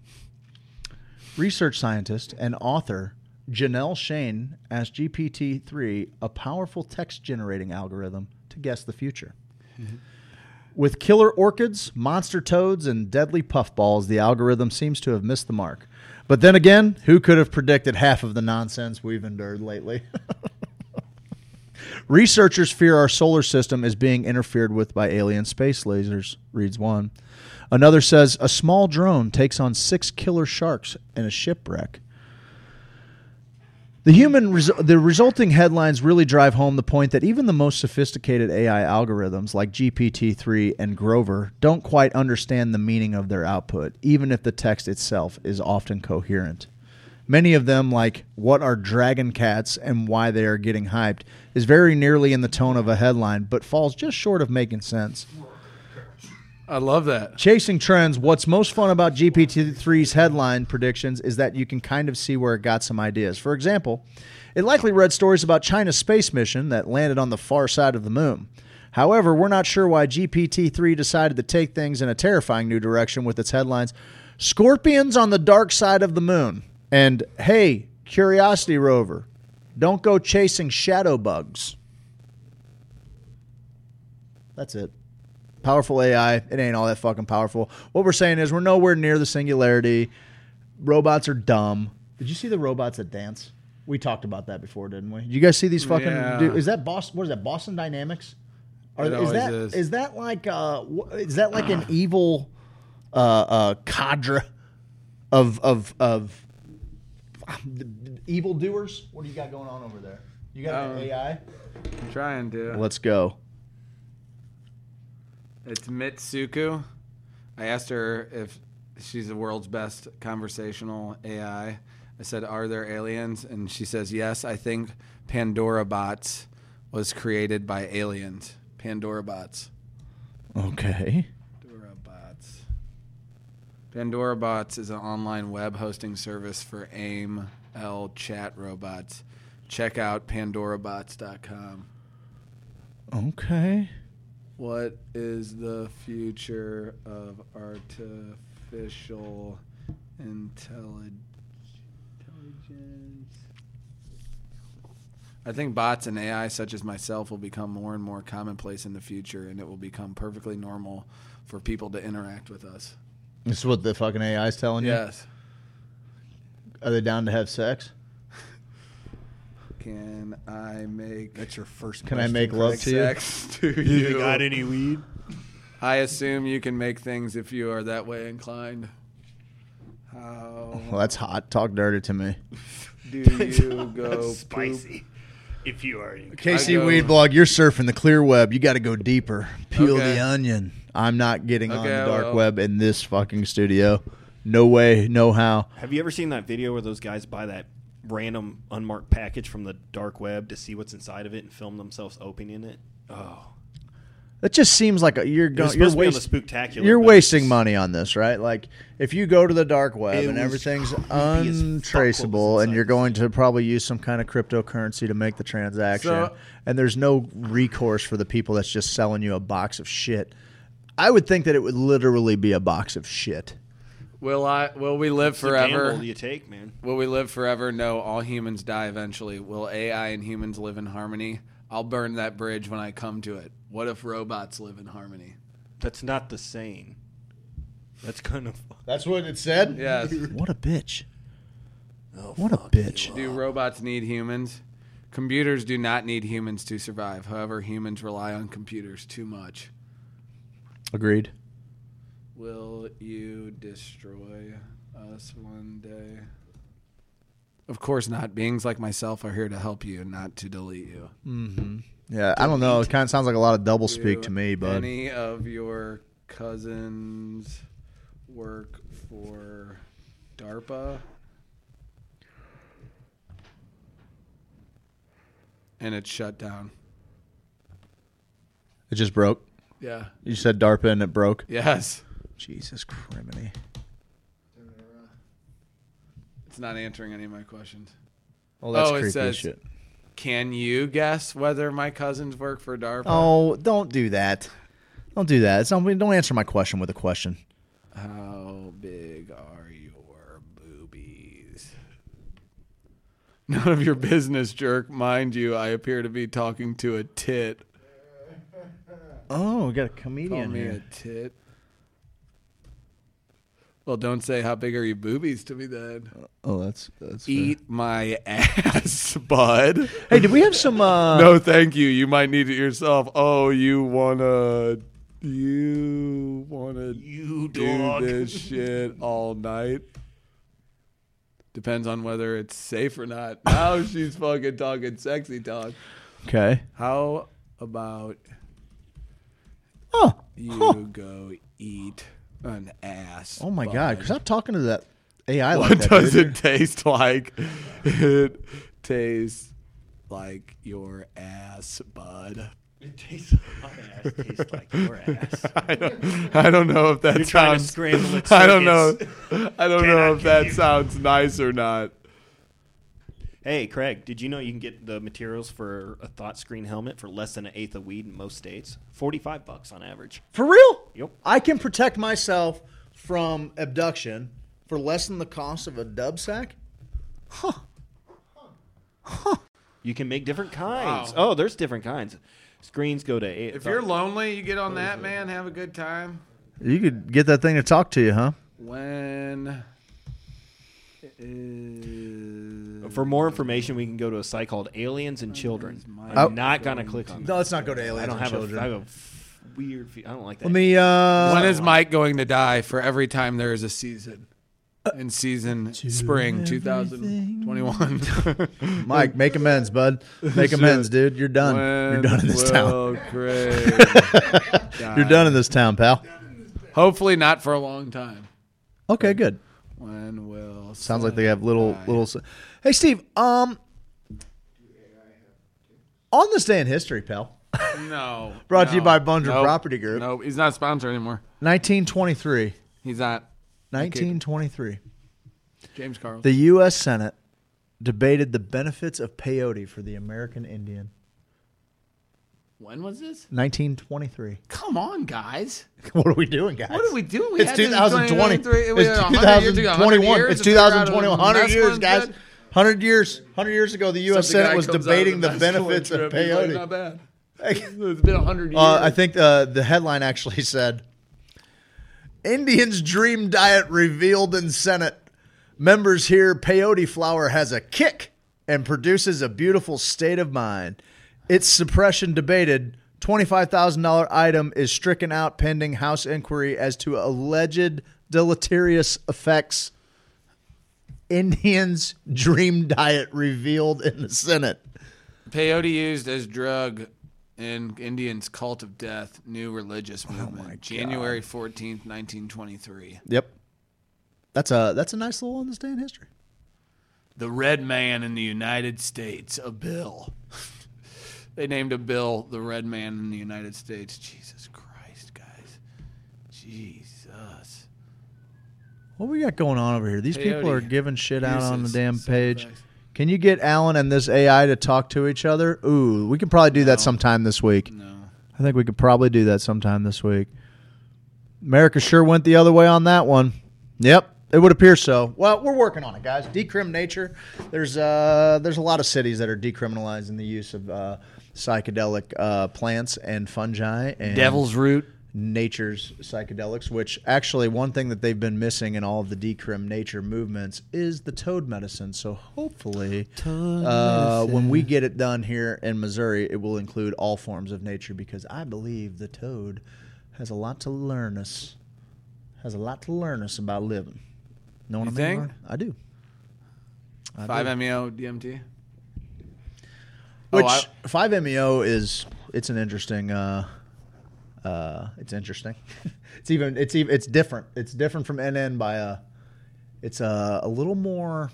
research scientist and author Janelle Shane asked GPT-3, a powerful text-generating algorithm, to guess the future. With killer orchids, monster toads, and deadly puffballs, the algorithm seems to have missed the mark. But then again, who could have predicted half of the nonsense we've endured lately? Researchers fear our solar system is being interfered with by alien space lasers, reads one. Another says, a small drone takes on 6 killer sharks in a shipwreck. The resulting headlines really drive home the point that even the most sophisticated AI algorithms like GPT-3 and Grover don't quite understand the meaning of their output, even if the text itself is often coherent. Many of them, like what are dragon cats and why they are getting hyped, is very nearly in the tone of a headline, but falls just short of making sense. I love that. Chasing trends, what's most fun about GPT-3's headline predictions is that you can kind of see where it got some ideas. For example, it likely read stories about China's space mission that landed on the far side of the moon. However, we're not sure why GPT-3 decided to take things in a terrifying new direction with its headlines, Scorpions on the Dark Side of the Moon. And, hey, Curiosity Rover, don't go chasing shadow bugs. That's it. Powerful AI. It ain't all that fucking powerful. What we're saying is we're nowhere near the singularity. Robots are dumb. Did you see the robots that dance? We talked about that before, didn't we? Did you guys see these fucking... Yeah. Dude, is that Boston... What is that? Boston Dynamics? Is that like... is that like an evil cadre of evil doers? What do you got going on over there? You got an AI? I'm trying to. Let's go. It's Mitsuku. I asked her if she's the world's best conversational AI. I said, are there aliens? And she says, yes, I think Pandora Bots was created by aliens. Pandora Bots. Okay. Pandora Bots is an online web hosting service for AIM-L chat robots. Check out PandoraBots.com. Okay. What is the future of artificial intelligence? I think bots and AI, such as myself, will become more and more commonplace in the future, and it will become perfectly normal for people to interact with us. This is what the fucking AI is telling you? Yes. Are they down to have sex? Can I make... That's your first question. Can I make love to you? Sex to you? You got any weed? I assume you can make things if you are that way inclined. How... Well, that's hot. Talk dirty to me. Do you go spicy? If you are... KC Weed Blog, you're surfing the clear web. You got to go deeper. Peel the onion. I'm not getting on the dark web in this fucking studio. No way, no how. Have you ever seen that video where those guys buy that random unmarked package from the dark web to see what's inside of it and film themselves opening it? Oh. That just seems like you're wasting money on this, right? Like if you go to the dark web and everything's untraceable and you're going to probably use some kind of cryptocurrency to make the transaction and there's no recourse for the people that's just selling you a box of shit. I would think that it would literally be a box of shit. Will we live forever? Gamble you take, man. Will we live forever? No, all humans die eventually. Will AI and humans live in harmony? I'll burn that bridge when I come to it. What if robots live in harmony? That's not the saying. That's kind of... That's what it said? Yes. What a bitch. Oh, what a bitch. Do robots need humans? Computers do not need humans to survive. However, humans rely on computers too much. Agreed. Will you destroy us one day? of course not. Beings like myself are here to help you and not to delete you. Mm-hmm. Yeah, delete. I don't know. It kind of sounds like a lot of double speak to me, bud. Any of your cousins work for DARPA? And it's shut down. It just broke? Yeah. You said DARPA and it broke? Yes. Jesus criminy. It's not answering any of my questions. Well, that's creepy says, shit. Can you guess whether my cousins work for DARPA? Oh, don't do that. Don't do that. Don't answer my question with a question. How big are your boobies? None of your business, jerk. Mind you, I appear to be talking to a tit. Oh, we got a comedian here. A tit. Well, don't say how big are your boobies to me then. Oh, that's eat fair. My ass, bud. Hey, did we have some? No, thank you. You might need it yourself. Oh, you wanna do this shit all night? Depends on whether it's safe or not. Now she's fucking talking sexy talk. Okay. How about? Oh, you go eat an ass. Oh my god! Because I'm talking to that AI. What like that, does dude? It taste like? It tastes like your ass, bud. It tastes like my ass. Tastes like your ass. I don't know if that You're sounds. To scramble it so I don't know. I don't know if that sounds nice or not. Hey, Craig, did you know you can get the materials for a Thought Screen helmet for less than 1/8 of weed in most states? $45 on average. For real? Yep. I can protect myself from abduction for less than the cost of a dub sack? Huh. You can make different kinds. Wow. Oh, there's different kinds. Screens go to 8. If you're lonely, you get on that, man. Have a good time. You could get that thing to talk to you, huh? When... For more information, we can go to a site called Aliens and Children. I'm not going to click on that. No, let's not go to Aliens and Children. I have a weird feel. I don't like that. Let me, when is Mike going to die for every time there is a season? In season spring 2021. Mike, make amends, bud. Make amends, dude. You're done. You're done in this town. You're done in this town, pal. Hopefully not for a long time. Okay, good. When will sounds like they have little. Hey Steve, on this day in history, pal. No. Brought to you by Bunger Property Group. No, he's not a sponsor anymore. 1923. He's not. 1923. James Carl. The U.S. Senate debated the benefits of peyote for the American Indian. When was this? 1923. Come on, guys. What are we doing, guys? What are we doing? It's 2020. It's 2021. It's 2021. 100 years, guys. 100 years. 100 years ago, the U.S. Senate was debating the benefits of peyote. Not bad. It's been 100 years. I think the headline actually said, Indians' dream diet revealed in Senate. Members hear peyote flower has a kick and produces a beautiful state of mind. Its suppression debated. $25,000 item is stricken out pending House inquiry as to alleged deleterious effects. Indians' dream diet revealed in the Senate. Peyote used as drug in Indians' cult of death, new religious movement. Oh my God. January 14th, 1923. Yep. That's a nice little on this day in history. The red man in the United States, a bill. They named a bill the red man in the United States. Jesus Christ, guys. Jesus. What we got going on over here? These people are giving shit out on the damn page. Can you get Alan and this AI to talk to each other? Ooh, we can probably do that sometime this week. No. I think we could probably do that sometime this week. America sure went the other way on that one. Yep. It would appear so. Well, we're working on it, guys. Decrim nature. There's a lot of cities that are decriminalizing the use of psychedelic plants and fungi. And Devil's Root. Nature's psychedelics, which actually one thing that they've been missing in all of the decrim nature movements is the toad medicine. So hopefully when we get it done here in Missouri, it will include all forms of nature because I believe the toad has a lot to learn us. Has a lot to learn us about living. Know what I mean? I do. 5-MeO DMT. Which 5-MeO is an interesting. It's interesting. It's different. It's different from NN by a. It's a little more.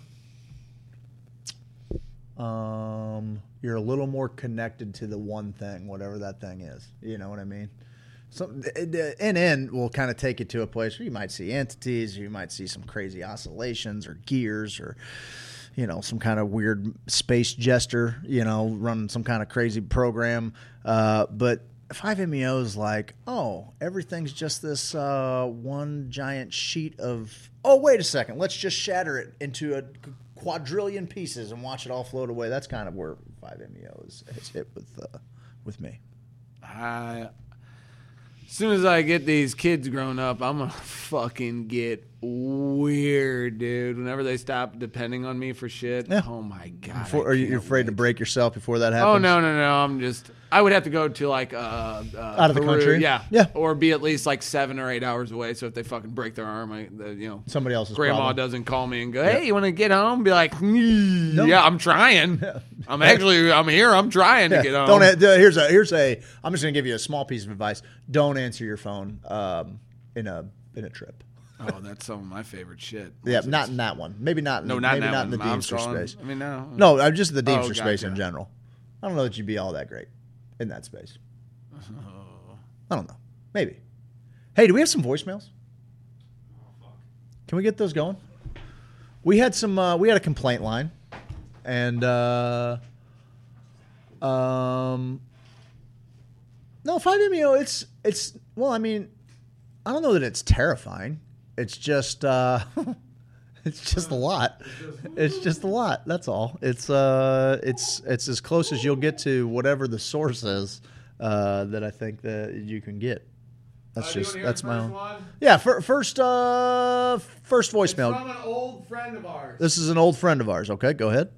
You're a little more connected to the one thing, whatever that thing is. You know what I mean? So the NN will kind of take you to a place where you might see entities, you might see some crazy oscillations or gears or, you know, some kind of weird space jester, you know, running some kind of crazy program. But 5-MeO is like, oh, everything's just this one giant sheet of, oh, wait a second, let's just shatter it into a quadrillion pieces and watch it all float away. That's kind of where 5-MeO has hit with me. As soon as I get these kids grown up, I'm going to fucking get weird, dude. Whenever they stop depending on me for shit, yeah. Oh, my God. Are you afraid to break yourself before that happens? Oh, no. I would have to go to, like, out of Peru, the country? Yeah. Or be at least, like, 7 or 8 hours away. So if they fucking break their arm, you know. Somebody else's grandma problem. Doesn't call me and go, hey, you want to get home? Be like, yeah, I'm trying. I'm here. I'm trying to get home. I'm just going to give you a small piece of advice. Don't answer your phone in a trip. Oh, that's some of my favorite shit. Not in that one. Maybe not. Not in the Deemster space. I mean, no, I'm just in the Deemster space in general. I don't know that you'd be all that great in that space. Oh. I don't know. Maybe. Hey, do we have some voicemails? Can we get those going? We had some. We had a complaint line, and no, 5-MeO. It's. Well, I mean, I don't know that it's terrifying. It's just, a lot. It's just a lot. That's all. It's as close as you'll get to whatever the source is that I think that you can get. That's my own. One? Yeah. First voicemail. It's from an old friend of ours. This is an old friend of ours. Okay, go ahead.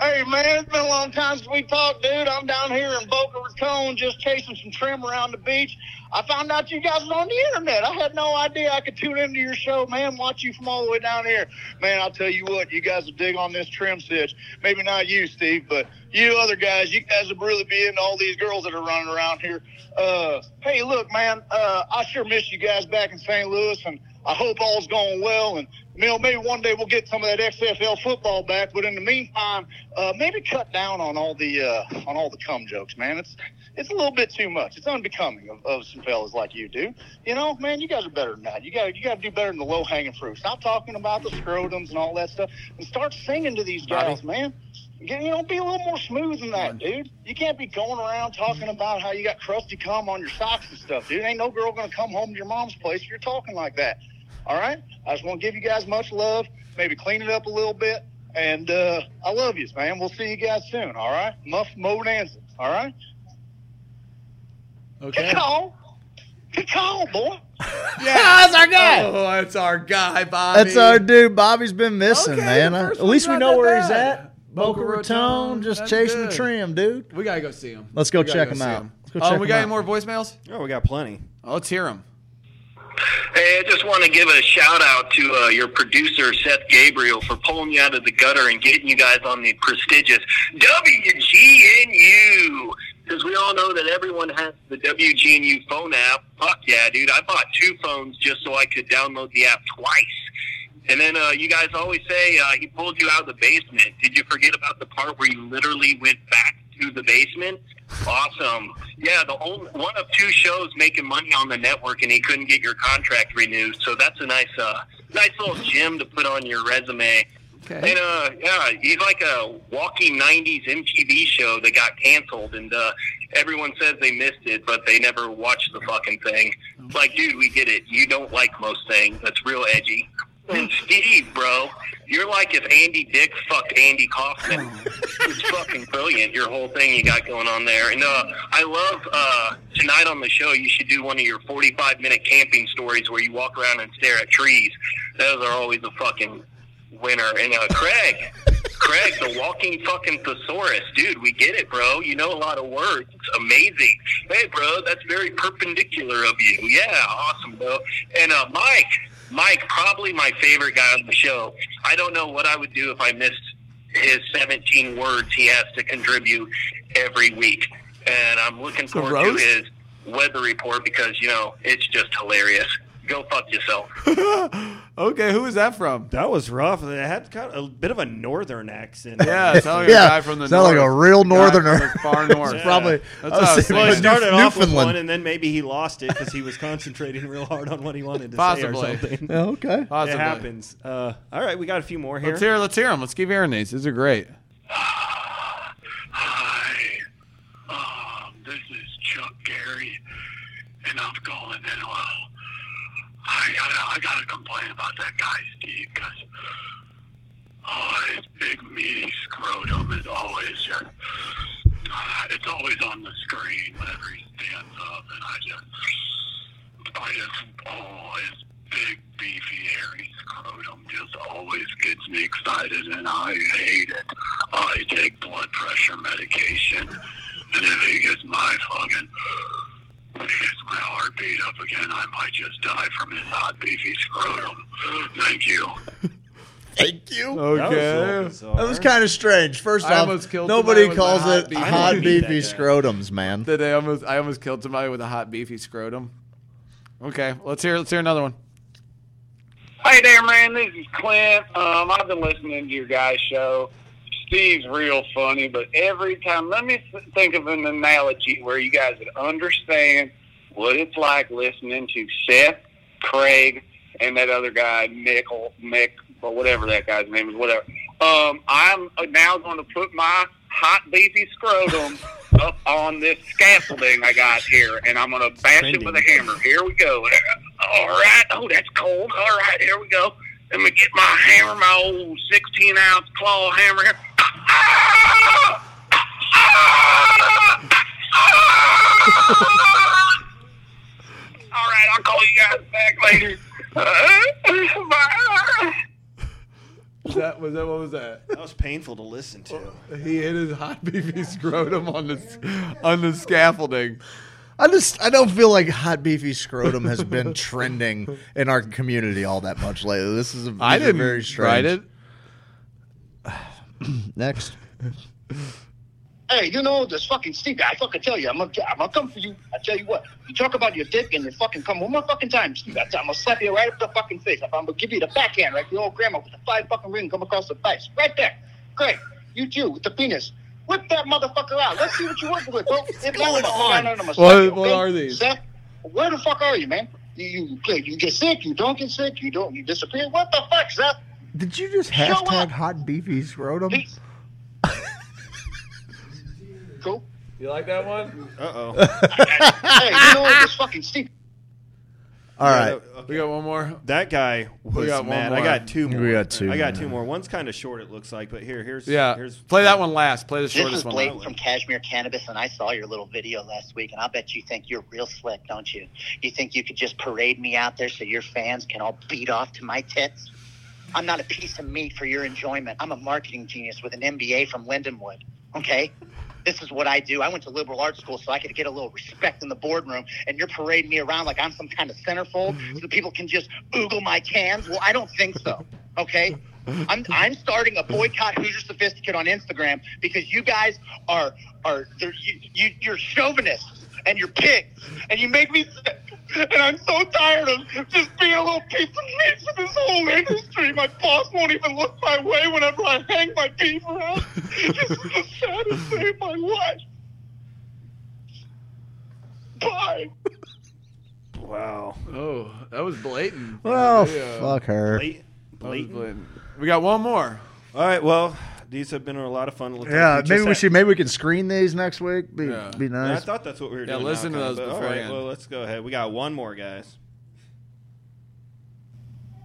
Hey man, it's been a long time since we talked, dude. I'm down here in Boca Raton just chasing some trim around the beach. I found out you guys were on the internet. I had no idea I could tune into your show, man, watch you from all the way down here. Man, I'll tell you what, you guys will dig on this trim sitch. Maybe not you, Steve, but you other guys, you guys will really be into all these girls that are running around here. Hey, look, man, I sure miss you guys back in St. Louis, and I hope all's going well, and you know, maybe one day we'll get some of that XFL football back. But in the meantime, maybe cut down on all the cum jokes, man. It's a little bit too much. It's unbecoming of some fellas like you do. You know, man, you guys are better than that. You got to do better than the low hanging fruit. Stop talking about the scrotums and all that stuff, and start singing to these guys, man. You know, be a little more smooth than that, dude. You can't be going around talking about how you got crusty cum on your socks and stuff, dude. Ain't no girl gonna come home to your mom's place if you're talking like that. All right? I just want to give you guys much love, maybe clean it up a little bit, and I love you, man. We'll see you guys soon, all right? Muff, Mo, Nancy, all right? Okay. Good call, boy. Yeah, that's our guy. Oh, it's our guy, Bobby. That's our dude. Bobby's been missing, man. At least we know where he's at. Boca Raton, just chasing the trim, dude. We got to go see him. Let's go check him out. We got any more voicemails? Oh, we got plenty. Oh, let's hear him. Hey, I just want to give a shout-out to your producer, Seth Gabriel, for pulling you out of the gutter and getting you guys on the prestigious WGNU, because we all know that everyone has the WGNU phone app. Fuck yeah, dude. I bought 2 phones just so I could download the app twice. And then you guys always say he pulled you out of the basement. Did you forget about the part where you literally went back to the basement? Awesome. Yeah, the only one of 2 shows making money on the network, and he couldn't get your contract renewed. So that's a nice little gem to put on your resume. Okay. And yeah, he's like a walking '90s MTV show that got canceled, and everyone says they missed it, but they never watched the fucking thing. Like, dude, we get it. You don't like most things. That's real edgy. And Steve, bro, you're like if Andy Dick fucked Andy Kaufman. It's fucking brilliant, your whole thing you got going on there. And I love tonight on the show, you should do one of your 45-minute camping stories where you walk around and stare at trees. Those are always a fucking winner. And Craig, the walking fucking thesaurus. Dude, we get it, bro. You know a lot of words. It's amazing. Hey, bro, that's very perpendicular of you. Yeah, awesome, bro. And Mike... Mike, probably my favorite guy on the show. I don't know what I would do if I missed his 17 words he has to contribute every week. And I'm looking forward to his weather report because, you know, it's just hilarious. Go fuck yourself. Okay, who is that from? That was rough. It had kind of a bit of a northern accent. Yeah, it sounded like a guy from the north. Sounded like a real northerner. Far north. Yeah. Probably. Well, he started off with one, and then maybe he lost it because he was concentrating real hard on what he wanted to say or something. Yeah, okay. Possibly. It happens. All right, we got a few more here. Let's hear them. Let's keep hearing these. These are great. Hi, this is Chuck Gary, and I'm calling in a I gotta complain about that guy, Steve, because his big meaty scrotum is always just, it's always on the screen whenever he stands up, and I just his big beefy hairy scrotum just always gets me excited, and I hate it. I take blood pressure medication, and if he gets my fucking. When he gets my heart beat up again, I might just die from his hot beefy scrotum. Thank you. Thank you. Okay. That was kind of strange. First off, nobody calls it hot beefy scrotums, man. I almost killed somebody with a hot beefy scrotum. Okay, let's hear another one. Hey there, man. This is Clint. I've been listening to your guys' show. Steve's real funny, but every time, let me think of an analogy where you guys would understand what it's like listening to Seth, Craig, and that other guy, Mick, or whatever that guy's name is, whatever. I'm now going to put my hot, beefy scrotum up on this scaffolding I got here, and I'm going to bash it with a hammer. Here we go. All right. Oh, that's cold. All right. Here we go. Let me get my hammer, my old 16-ounce claw hammer here. All right, I'll call you guys back later. Bye. What was that? That was painful to listen to. He hit his hot beefy scrotum on the scaffolding. I don't feel like hot beefy scrotum has been trending in our community all that much lately. This is very strange. I didn't write it. Next. Hey, you know this fucking Steve guy. I fucking tell you, I'm gonna come for you. I tell you what, you talk about your dick and you fucking come one more fucking time, Steve. I'm gonna slap you right up the fucking face. I'm gonna give you the backhand like your old grandma with the five fucking ring come across the face right there. Great, you Jew with the penis. Whip that motherfucker out. Let's see what you're working with, bro. What are these? Seth, where the fuck are you, man? You get sick. You don't get sick. You disappear. What the fuck, Seth? Did you just hashtag hot beefy scrotum? Cool. You like that one? Uh-oh. Hey, you know what? This fucking Steve. All right. Okay. We got one more. That guy was mad. I got two more. I got two more. One's kind of short, it looks like, but here's play that one last. Play the shortest one. This is Blake from Cashmere Cannabis, and I saw your little video last week, and I bet you think you're real slick, don't you? You think you could just parade me out there so your fans can all beat off to my tits? I'm not a piece of meat for your enjoyment. I'm a marketing genius with an MBA from Lindenwood, okay? This is what I do. I went to liberal arts school so I could get a little respect in the boardroom, and you're parading me around like I'm some kind of centerfold so people can just oogle my cans. Well, I don't think so, okay? I'm starting a boycott Hoosier Sophisticate on Instagram because you guys you're chauvinists and you're pigs, and you make me sick. And I'm so tired of just being a little piece of meat for this whole industry. My boss won't even look my way whenever I hang my beef around. This is the saddest day of my life. Bye. Wow. Oh, that was blatant. Well, fuck her. Blatant. We got one more. All right, well... These have been a lot of fun. Maybe we can screen these next week. Be nice. Yeah, I thought that's what we were doing. Yeah, listen to those before. All right, well, let's go ahead. We got one more, guys.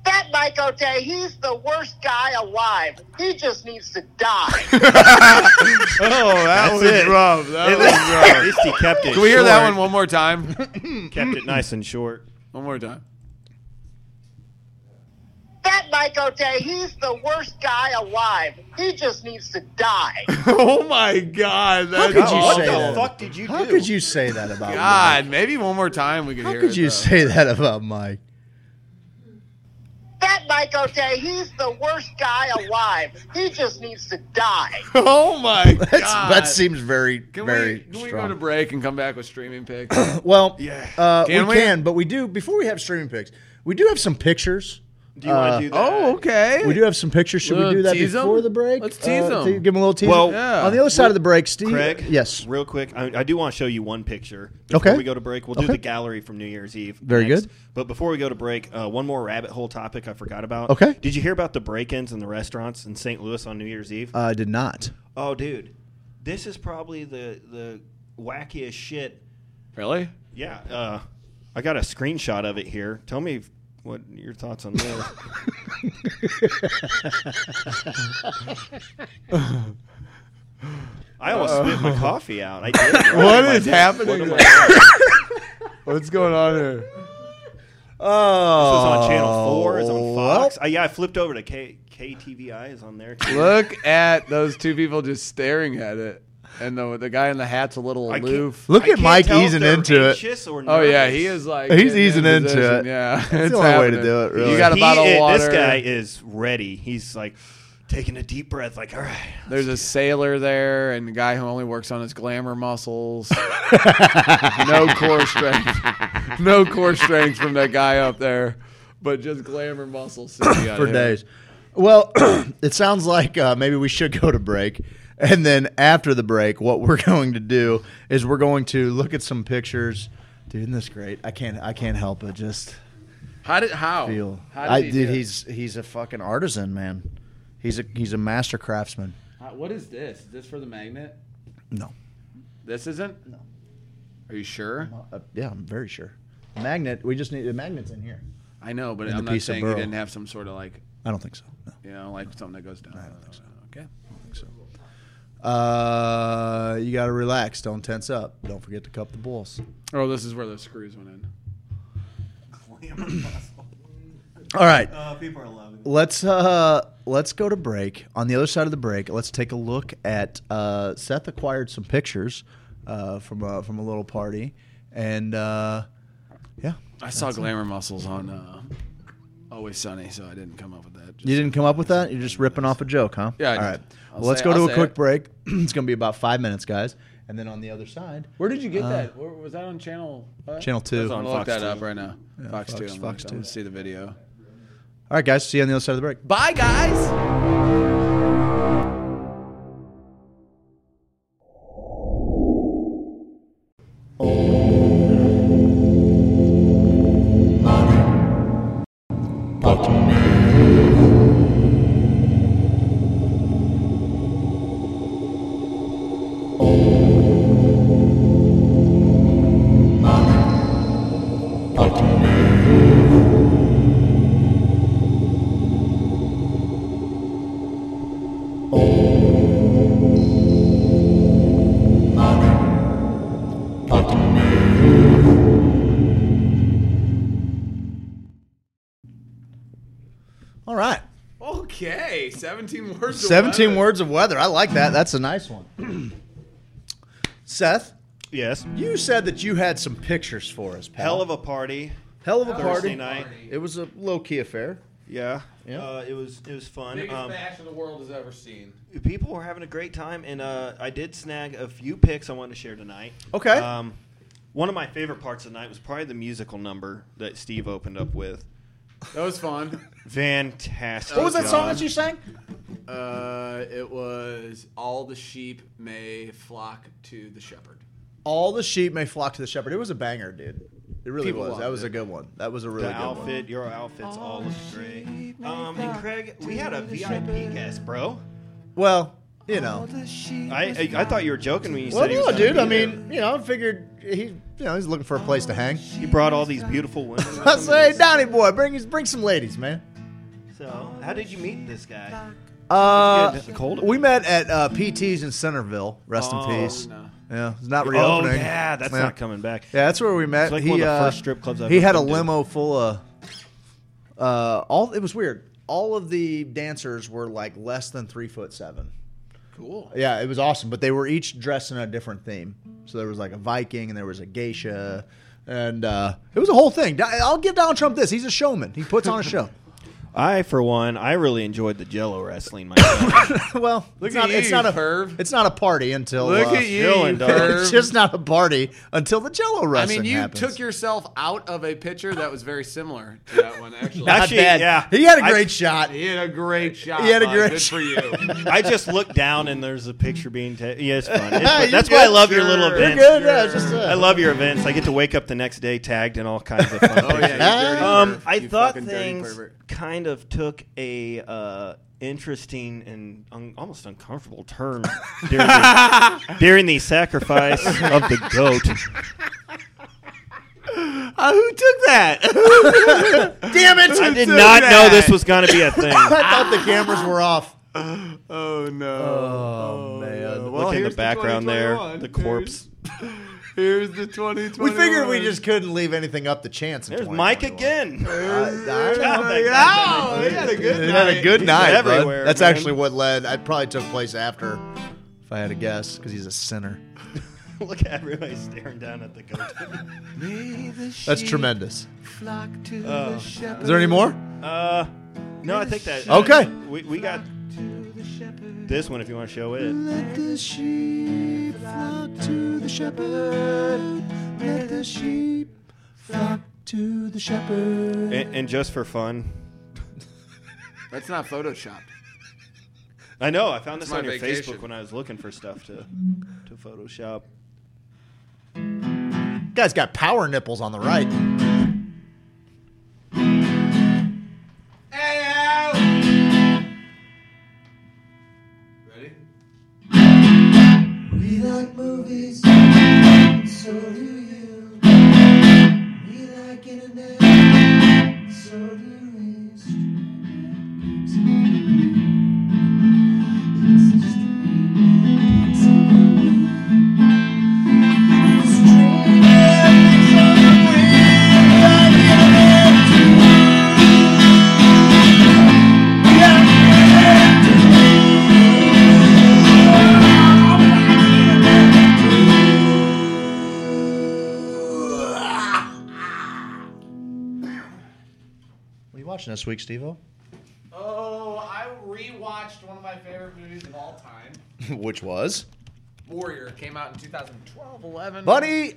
That Mike O'Day, he's the worst guy alive. He just needs to die. That was rough. That was rough. At least he kept it short. Can we hear that one more time? Kept it nice and short. One more time. That Mike O'Day, he's the worst guy alive. He just needs to die. Oh, my God. How could you say that about Mike? God, maybe one more time we could hear it. How could you say that about Mike? Mike O'Day. He's the worst guy alive. He just needs to die. Oh, my God. That seems very, very strong. Can we go to break and come back with streaming picks? Well, yeah. we can, but we do, before we have streaming picks, we do have some pictures. Do you want to do that? Oh, okay. We do have some pictures. Should we do that before the break? Let's tease them. Give them a little tease. Well, yeah. On the other side of the break, Steve. Craig, yes. Real quick, I do want to show you one picture before we go to break. We'll do the gallery from New Year's Eve. Very good. But before we go to break, one more rabbit hole topic I forgot about. Okay. Did you hear about the break-ins in the restaurants in St. Louis on New Year's Eve? I did not. Oh, dude. This is probably the wackiest shit. Really? Yeah. I got a screenshot of it here. Tell me what are your thoughts on this? I almost spit my coffee out. I did. What is happening? What's going on here? Oh, this is on Channel 4. It's on Fox. I flipped over to KTVI. Is on there too. Look at those two people just staring at it. And the guy in the hat's a little aloof. Look at Mike easing into it. Oh, yeah. He is like. He's easing into it. Yeah. That's the only way to do it, really. You got a bottle of water. This guy is ready. He's like taking a deep breath, like, all right. There's a sailor there and a guy who only works on his glamour muscles. No core strength from that guy up there, but just glamour muscles. For days. Well, it sounds like maybe we should go to break. And then after the break, what we're going to do is we're going to look at some pictures. Dude, isn't this great? I can't help but just feel. How did he do? He's a fucking artisan, man. He's a master craftsman. What is this? Is this for the magnet? No. This isn't? No. Are you sure? Yeah, I'm very sure. Magnet. We just need the magnet's in here. I know, but I'm not saying he didn't have some sort of like. I don't think so. No. You know, like something that goes down. I don't think so. Okay. I don't think so. You gotta relax. Don't tense up. Don't forget to cup the balls. Oh, this is where the screws went in. All right. People are loving it. Let's go to break. On the other side of the break, let's take a look at Seth acquired some pictures from a little party, and yeah, I saw glamour muscles on Always Sunny, so I didn't come up with that. You didn't come up with that? You're just ripping off a joke, huh? Yeah, I did. All right. Well, let's go to a quick break. It's going to be about 5 minutes, guys. And then on the other side. Where did you get that? Was that on Channel 5? Channel 2. I'm going to look that up right now. Yeah, Fox 2. I'm Fox 2. Let's see the video. All right, guys. See you on the other side of the break. Bye, guys. All right. Okay. 17 words of weather. I like that. That's a nice one. Seth? Yes? You said that you had some pictures for us, pal. Hell of a party. Thursday night. It was a low-key affair. Yeah. It was fun. Biggest fashion the world has ever seen. People were having a great time, and I did snag a few picks I wanted to share tonight. Okay. One of my favorite parts of the night was probably the musical number that Steve opened up with. That was fun. Fantastic. What was that song that you sang? It was All the Sheep May Flock to the Shepherd. All the Sheep May Flock to the Shepherd. It was a banger, dude. It really was. That was a good one. That was a really good one. Your outfit's all looks great. And Craig, we had a VIP guest, bro. Well, you know. I thought you were joking when you said he was dude. I mean, you know, I figured he's looking for a place to hang. He brought all these beautiful women. I say, Donnie boy, bring some ladies, man. So, how did you meet this guy? We met at PT's in Centerville. Rest in peace. No. Yeah, it's not reopening. Oh, yeah, that's not coming back. Yeah, that's where we met. It's like one of the first strip clubs I've ever had a limo full of all. It was weird. All of the dancers were like less than 3'7". Cool. Yeah, it was awesome. But they were each dressed in a different theme. So there was like a Viking and there was a geisha, and it was a whole thing. I'll give Donald Trump this. He's a showman. He puts on a show. I, for one, I really enjoyed the Jello wrestling myself. Well, it's not a party until it's just not a party until the Jello wrestling. I mean, you happens. Took yourself out of a picture that was very similar to that one. Actually, not bad. Yeah, he had a great shot. He had a great shot. He had a great. Good for you. I just looked down and there's a picture being taken. Yeah, it's fun. It's fun. That's why I love your little events. You're good. Yeah, just, I love your events. I get to wake up the next day tagged in all kinds of fun. Oh yeah. I thought things kind of took a interesting and almost uncomfortable turn during the sacrifice of the goat. Who took that? Damn it! I did not know this was going to be a thing. I thought the cameras were off. Oh no! Oh man! Well, look in the background there, the corpse. Here's the 2021. We figured we just couldn't leave anything up to chance. There's Mike again. Oh, he had a good night. He had a good night, bro. That's actually what led. It probably took place after, if I had to guess, because he's a sinner. Look at everybody staring down at the goat. That's tremendous. Flock to the shepherd. Is there any more? No, I think that. Okay. We got this one if you want to show it. Let the sheep flock to the shepherd. Let the sheep flock to the shepherd. And just for fun. That's not photoshopped. I know. I found this on your Facebook when I was looking for stuff to Photoshop. Guy's got power nipples on the right. Movies, so do you. We like internet, so do we. This week, Steve-O? Oh, I rewatched one of my favorite movies of all time, which was Warrior. Came out in 2012-11. Buddy,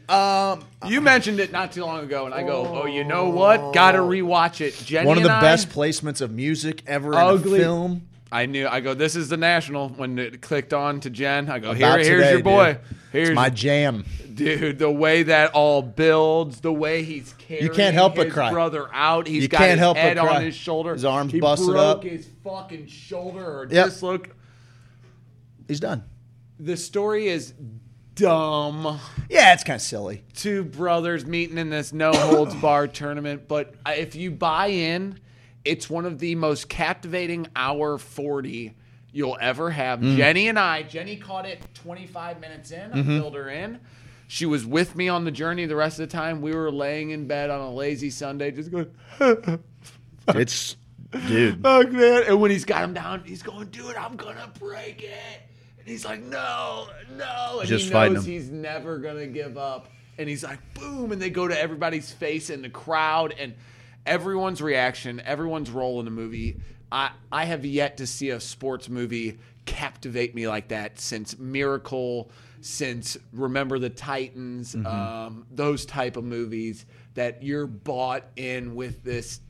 you mentioned it not too long ago, and I go, "Oh, you know what? Gotta rewatch it." Jenny one of the best placements of music ever in a film. I knew. I go, "This is the national." When it clicked on to Jen, I go, "Here's your boy. Dude. Here's it's my jam." Dude, the way that all builds, the way he's carrying his brother out. He's got his head on his shoulder. His arm's busted up. He broke his fucking shoulder or dislocated. He's done. The story is dumb. Yeah, it's kind of silly. Two brothers meeting in this no-holds-barred tournament. But if you buy in, it's one of the most captivating hour 40 you'll ever have. Mm. Jenny caught it 25 minutes in. Mm-hmm. I filled her in. She was with me on the journey the rest of the time. We were laying in bed on a lazy Sunday just going, it's, dude. Fuck, man. And when he's got him down, he's going, dude, I'm going to break it. And he's like, no. And just he knows he's never going to give up. And he's like, boom. And they go to everybody's face in the crowd. And everyone's reaction, everyone's role in the movie. I have yet to see a sports movie captivate me like that since Miracle, since Remember the Titans, mm-hmm. Those type of movies that you're bought in with this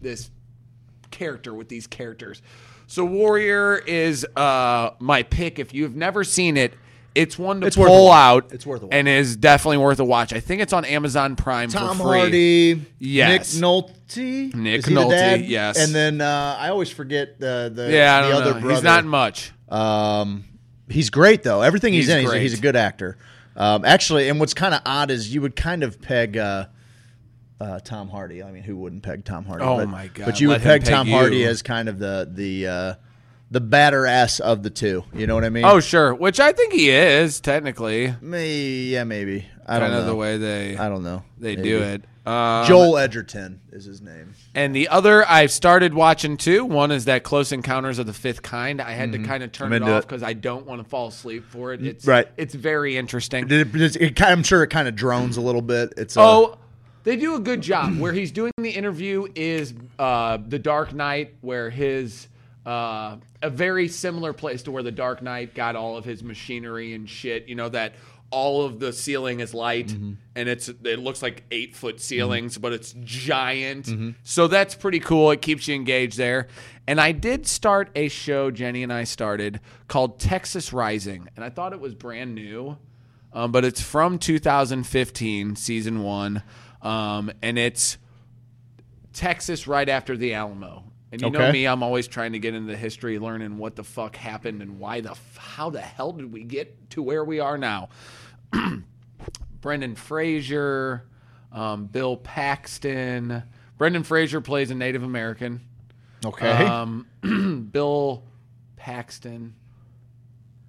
character, with these characters. So Warrior is my pick. If you've never seen it, it's one to pull out. It's worth a watch. And is definitely worth a watch. I think it's on Amazon Prime for free. Tom Hardy. Yes. Nick Nolte. Yes. And then I always forget the other brother. He's not much. He's great, though. Everything he's in, he's a good actor. Actually, and what's kind of odd is you would kind of peg Tom Hardy. I mean, who wouldn't peg Tom Hardy? Oh, my God. But you would peg Tom Hardy as kind of the batter ass of the two. You know what I mean? Oh, sure. Which I think he is, technically. Maybe. I don't know. Kind of the way they do it. Joel Edgerton is his name. And the other I've started watching, too. One is that Close Encounters of the Fifth Kind. I had to kind of turn it off because I don't want to fall asleep for it. It's very interesting. I'm sure it kind of drones a little bit. It's They do a good job. Where he's doing the interview is The Dark Knight, where his a very similar place to where The Dark Knight got all of his machinery and shit. You know, that all of the ceiling is light, mm-hmm. and it looks like 8-foot ceilings, mm-hmm. but it's giant. Mm-hmm. So that's pretty cool. It keeps you engaged there. And I did start a show, Jenny and I started, called Texas Rising. And I thought it was brand new, but it's from 2015, season 1. And it's Texas right after the Alamo. And you know me, I'm always trying to get into the history, learning what the fuck happened and why how the hell did we get to where we are now? Brendan Fraser, Bill Paxton. Brendan Fraser plays a Native American. Okay. Bill Paxton,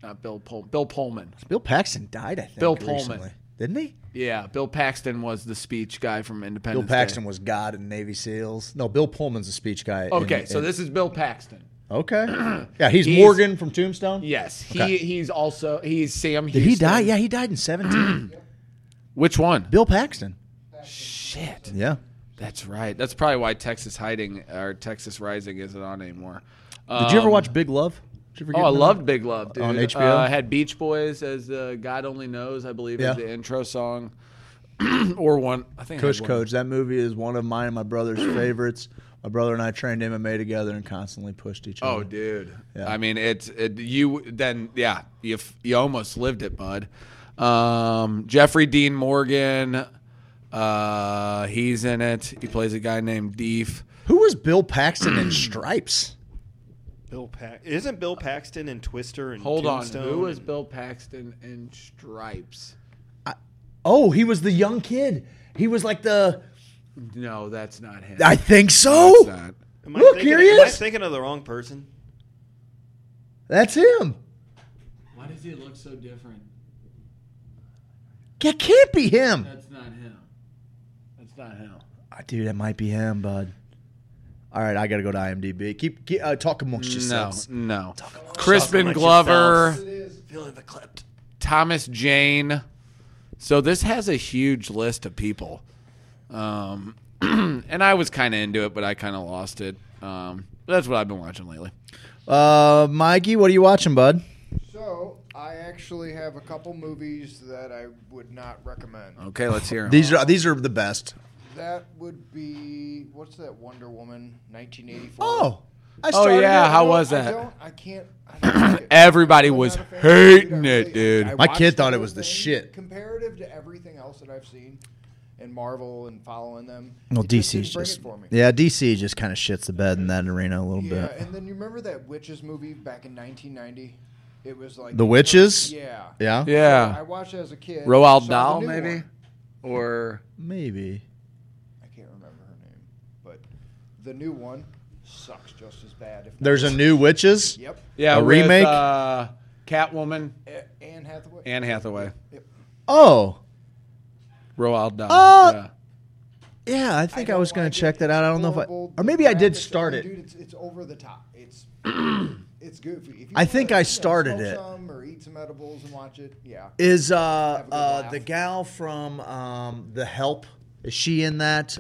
not Bill Pullman. Bill Paxton died, I think. Bill Pullman recently. Didn't he? Yeah, Bill Paxton was the speech guy from Independence Day. Bill Paxton was God in Navy SEALs. No, Bill Pullman's the speech guy. Okay, so this is Bill Paxton. Okay. Yeah, he's Morgan from Tombstone? Yes. Okay. He's Sam Houston. Did he die? Yeah, he died in 17. Which one? Bill Paxton. Shit. Yeah. That's right. That's probably why Texas Hiding or Texas Rising isn't on anymore. Did you ever watch Big Love? Oh, I loved Big Love, dude. On HBO? I had Beach Boys as God Only Knows, I believe, is the intro song. Or one. I think Kush Coach. That movie is one of mine and my brother's favorites. My brother and I trained MMA together and constantly pushed each other. Oh, dude. Yeah. I mean, you almost lived it, bud. Jeffrey Dean Morgan, he's in it. He plays a guy named Deef. Who was Bill Paxton in Stripes? Isn't Bill Paxton in Twister and Tombstone? Hold on. Who was Bill Paxton in Stripes? He was the young kid. He was like the... No, that's not him. I think so. Look, here he is. Am I thinking of the wrong person? That's him. Why does he look so different? It can't be him. That's not him. Dude, that might be him, bud. All right, I got to go to IMDb. Keep talk amongst yourselves. No. Talk amongst Crispin Glover. Feeling the clipped. Thomas Jane. So this has a huge list of people. And I was kind of into it, but I kind of lost it. That's what I've been watching lately. Mikey, what are you watching, bud? So I actually have a couple movies that I would not recommend. Okay, let's hear them. These are the best. That would be, what's that Wonder Woman 1984? How was that? I don't like it. Everybody was hating it, dude. My kid thought it was the shit. Comparative to everything else that I've seen in Marvel and following them. Well, DC just kind of shits the bed in that arena a little bit. Yeah, and then you remember that Witches movie back in 1990? It was like The Witches? Yeah. Yeah? Yeah. I watched it as a kid. Roald Dahl, maybe? One. Or maybe. The new one sucks just as bad. There's a new Witches? Yep. Yeah, a remake? Catwoman. Anne Hathaway. Yep. Oh. Roald Dahl. Yeah, I think I was going to check that out. I don't know if I... Or maybe I did start it. Dude, it's over the top. It's goofy. If you started it. Or eat some edibles and watch it. Yeah. Is the gal from The Help, is she in that?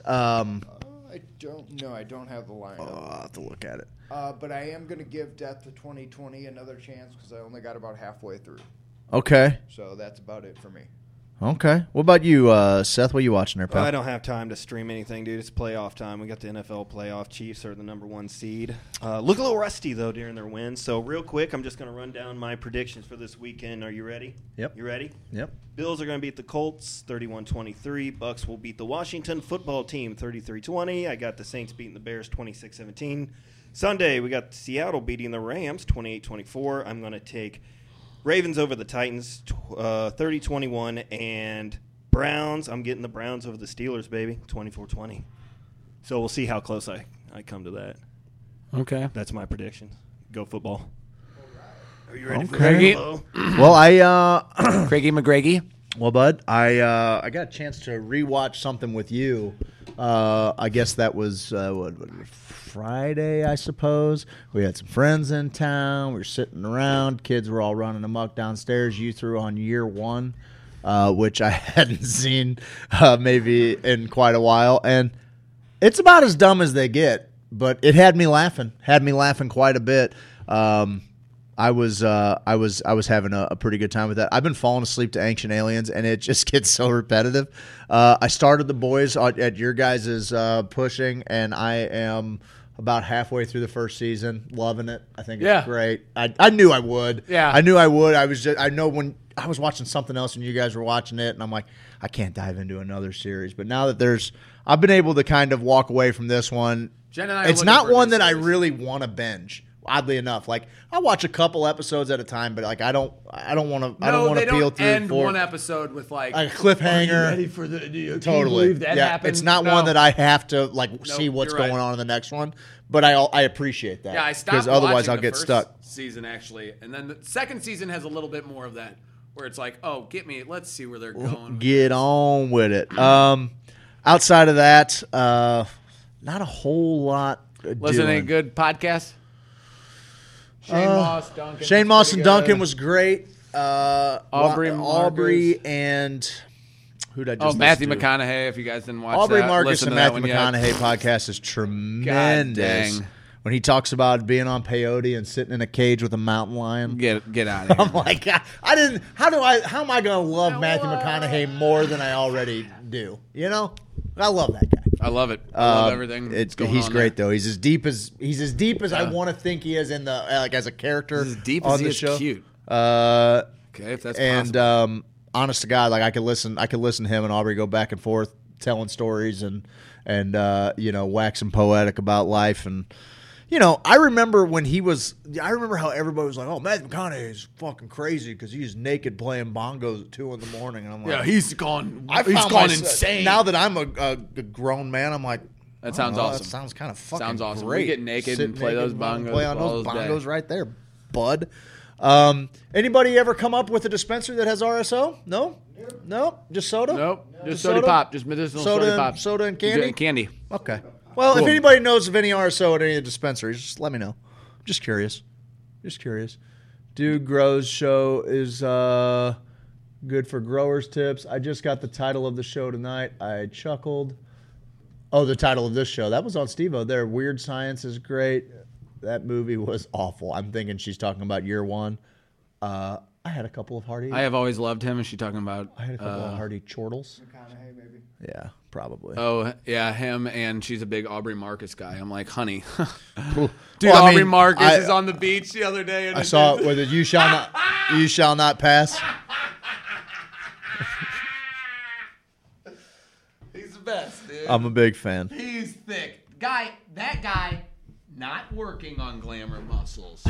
I don't have the lineup. Oh, I'll have to look at it. But I am going to give Death to 2020 another chance because I only got about halfway through. Okay. So that's about it for me. Okay. What about you, Seth? What are you watching there, pal? I don't have time to stream anything, dude. It's playoff time. We got the NFL playoff. Chiefs are the #1 seed. Look a little rusty, though, during their win. So real quick, I'm just going to run down my predictions for this weekend. Are you ready? Yep. You ready? Yep. Bills are going to beat the Colts, 31-23. Bucks will beat the Washington football team, 33-20. I got the Saints beating the Bears, 26-17. Sunday, we got Seattle beating the Rams, 28-24. I'm going to take Ravens over the Titans, 30-21, and Browns. I'm getting the Browns over the Steelers, baby, 24-20. So we'll see how close I come to that. Okay. That's my prediction. Go football. Are you ready for that? Well, Craigie McGreggy. Well, bud, I got a chance to rewatch something with you. I guess that was Friday, I suppose. We had some friends in town. We were sitting around. Kids were all running amok downstairs. You threw on Year One. which I hadn't seen maybe in quite a while. And it's about as dumb as they get, but it had me laughing quite a bit. I was having a pretty good time with that. I've been falling asleep to Ancient Aliens, and it just gets so repetitive. I started the boys at your guys' pushing, and I am about halfway through the first season, loving it. I think it's great. I knew I would. Yeah, I knew I would. I know when I was watching something else, and you guys were watching it, and I'm like, I can't dive into another series. But now that I've been able to kind of walk away from this one. Jen and I, it's not one that series I really want to binge. Oddly enough, like I watch a couple episodes at a time, but like I don't want to peel through. End one episode with like a cliffhanger. Are you ready for the? Do you believe that happened? It's not one that I have to see what's going on in the next one. But I appreciate that. Yeah, I stopped because otherwise I'll get stuck. Season actually, and then the second season has a little bit more of that, where it's like, oh, get me. Let's see where they're going. Get on with it. Outside of that, not a whole lot. Wasn't a good podcast. Shane Moss and Duncan was great. Aubrey and who did I just Matthew McConaughey, if you guys didn't watch Aubrey that. Aubrey Marcus and Matthew McConaughey podcast is tremendous. When he talks about being on peyote and sitting in a cage with a mountain lion. Get out of here. I'm like, I didn't how am I gonna love Matthew McConaughey more than I already do? You know? I love that guy. I love it. I love everything. He's great though. He's as deep as I want to think he is in the as a character. He's as deep as he is cute. Okay, if that's possible. And honest to God, I could listen to him and Aubrey go back and forth telling stories and waxing poetic about life. And I remember when I remember how everybody was like, "Oh, Matthew McConaughey is fucking crazy because he's naked playing bongos at 2 a.m." And I'm like, "Yeah, he's gone insane." Now that I'm a grown man, I'm like, "That sounds awesome. That sounds kind of fucking sounds awesome. Great. We get naked and play naked those bongos, play on those bongos right there, bud." Anybody ever come up with a dispenser that has RSO? No. No, just soda. Nope, just soda pop, just medicinal soda pop, soda and candy. Candy. Okay. Well, cool. If anybody knows of any RSO at any of the dispensaries, just let me know. I'm just curious. Dude Grows show is good for growers tips. I just got the title of the show tonight. I chuckled. Oh, the title of this show. That was on Steve-O there. Weird Science is great. That movie was awful. I'm thinking she's talking about Year One. I had a couple of Hardy. I have always loved him. Is she talking about? I had a couple of Hardy chortles. McConaughey, maybe. Yeah. Probably. Oh, yeah, him, and she's a big Aubrey Marcus guy. I'm like, honey. Dude, well, Aubrey Marcus is on the beach the other day. And I saw it with it. You shall not pass. He's the best, dude. I'm a big fan. He's thick. That guy, not working on glamour muscles.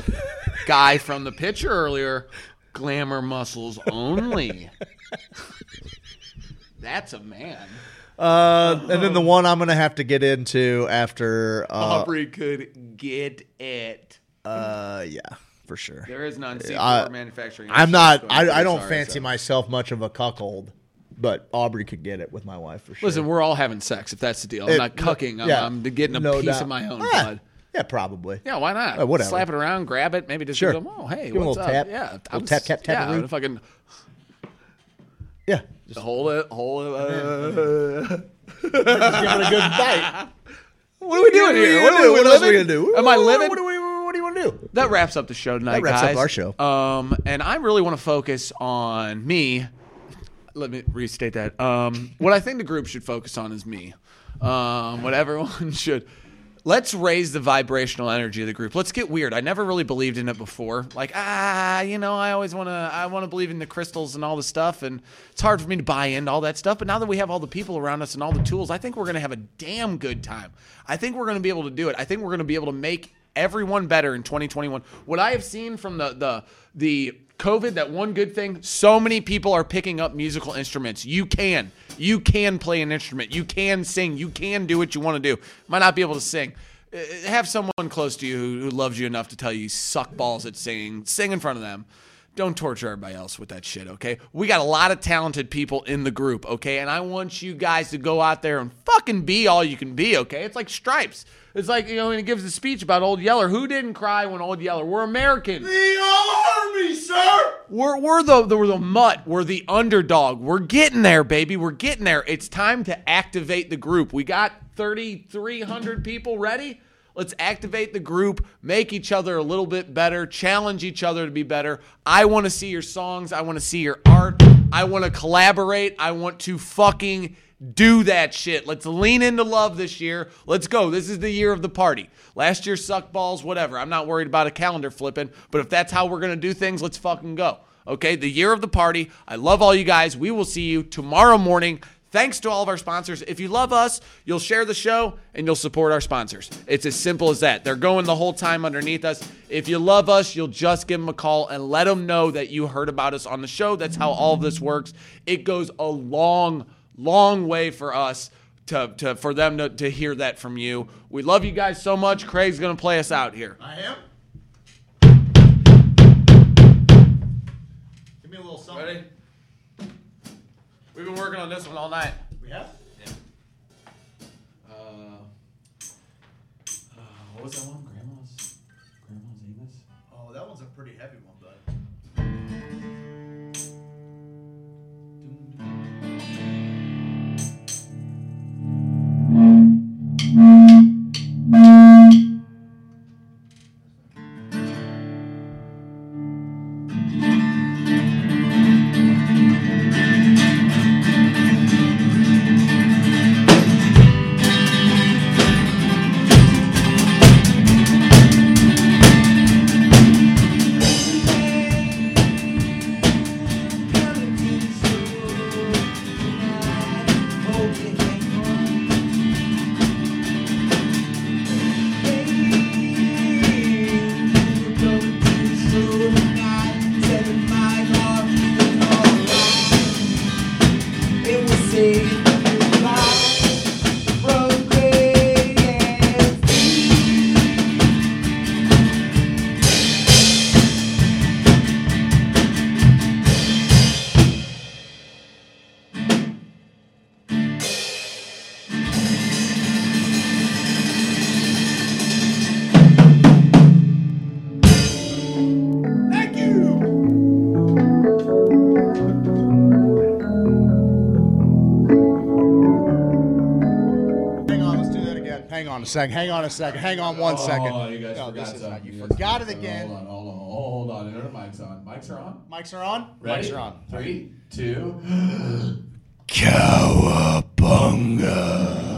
Guy from the picture earlier, glamour muscles only. That's a man. And then the one I'm going to have to get into after... Aubrey could get it. Yeah, for sure. There is none. Manufacturing. I'm not... I don't fancy myself much of a cuckold, but Aubrey could get it with my wife for sure. Listen, we're all having sex if that's the deal. I'm not cucking. I'm getting a piece of my own blood. Yeah, probably. Yeah, why not? Whatever. Slap it around, grab it, maybe just go, oh, hey, give what's up? Tap. Yeah, I'll tap. Yeah, if I can... Yeah. Just hold it. Just giving a good bite. What are we doing here? What else are we going to do? Am I living? What do you want to do? That wraps up the show tonight, guys. That wraps up our show. And I really want to focus on me. Let me restate that. What I think the group should focus on is me. What everyone should... Let's raise the vibrational energy of the group. Let's get weird. I never really believed in it before. Like, I always want to believe in the crystals and all the stuff, and it's hard for me to buy into all that stuff. But now that we have all the people around us and all the tools, I think we're going to have a damn good time. I think we're going to be able to do it. I think we're going to be able to make everyone better in 2021. What I have seen from the COVID, that one good thing, so many people are picking up musical instruments. You can play an instrument. You can sing. You can do what you want to do. Might not be able to sing. Have someone close to you who loves you enough to tell you suck balls at singing. Sing in front of them. Don't torture everybody else with that shit, okay? We got a lot of talented people in the group, okay? And I want you guys to go out there and fucking be all you can be, okay? It's like Stripes. It's like, when he gives a speech about Old Yeller. Who didn't cry when Old Yeller? We're American. The Army, sir! We're the mutt. We're the underdog. We're getting there, baby. We're getting there. It's time to activate the group. We got 3,300 people ready. Let's activate the group, make each other a little bit better, challenge each other to be better. I want to see your songs. I want to see your art. I want to collaborate. I want to fucking do that shit. Let's lean into love this year. Let's go. This is the year of the party. Last year sucked balls, whatever. I'm not worried about a calendar flipping, but if that's how we're going to do things, let's fucking go. Okay, the year of the party. I love all you guys. We will see you tomorrow morning. Thanks to all of our sponsors. If you love us, you'll share the show and you'll support our sponsors. It's as simple as that. They're going the whole time underneath us. If you love us, you'll just give them a call and let them know that you heard about us on the show. That's how all of this works. It goes a long, long way for us for them to hear that from you. We love you guys so much. Craig's going to play us out here. I am. Give me a little something. Ready? We've been working on this one all night. We have? Yeah. What was that one? Grandma's Amos? Oh, that one's a pretty heavy one, bud. Hang on one second. Oh, you guys forgot something. You forgot it again. Hold on. Turn the mics on. Mics are on? Ready? Mics are on. 3, 2, Cowabunga.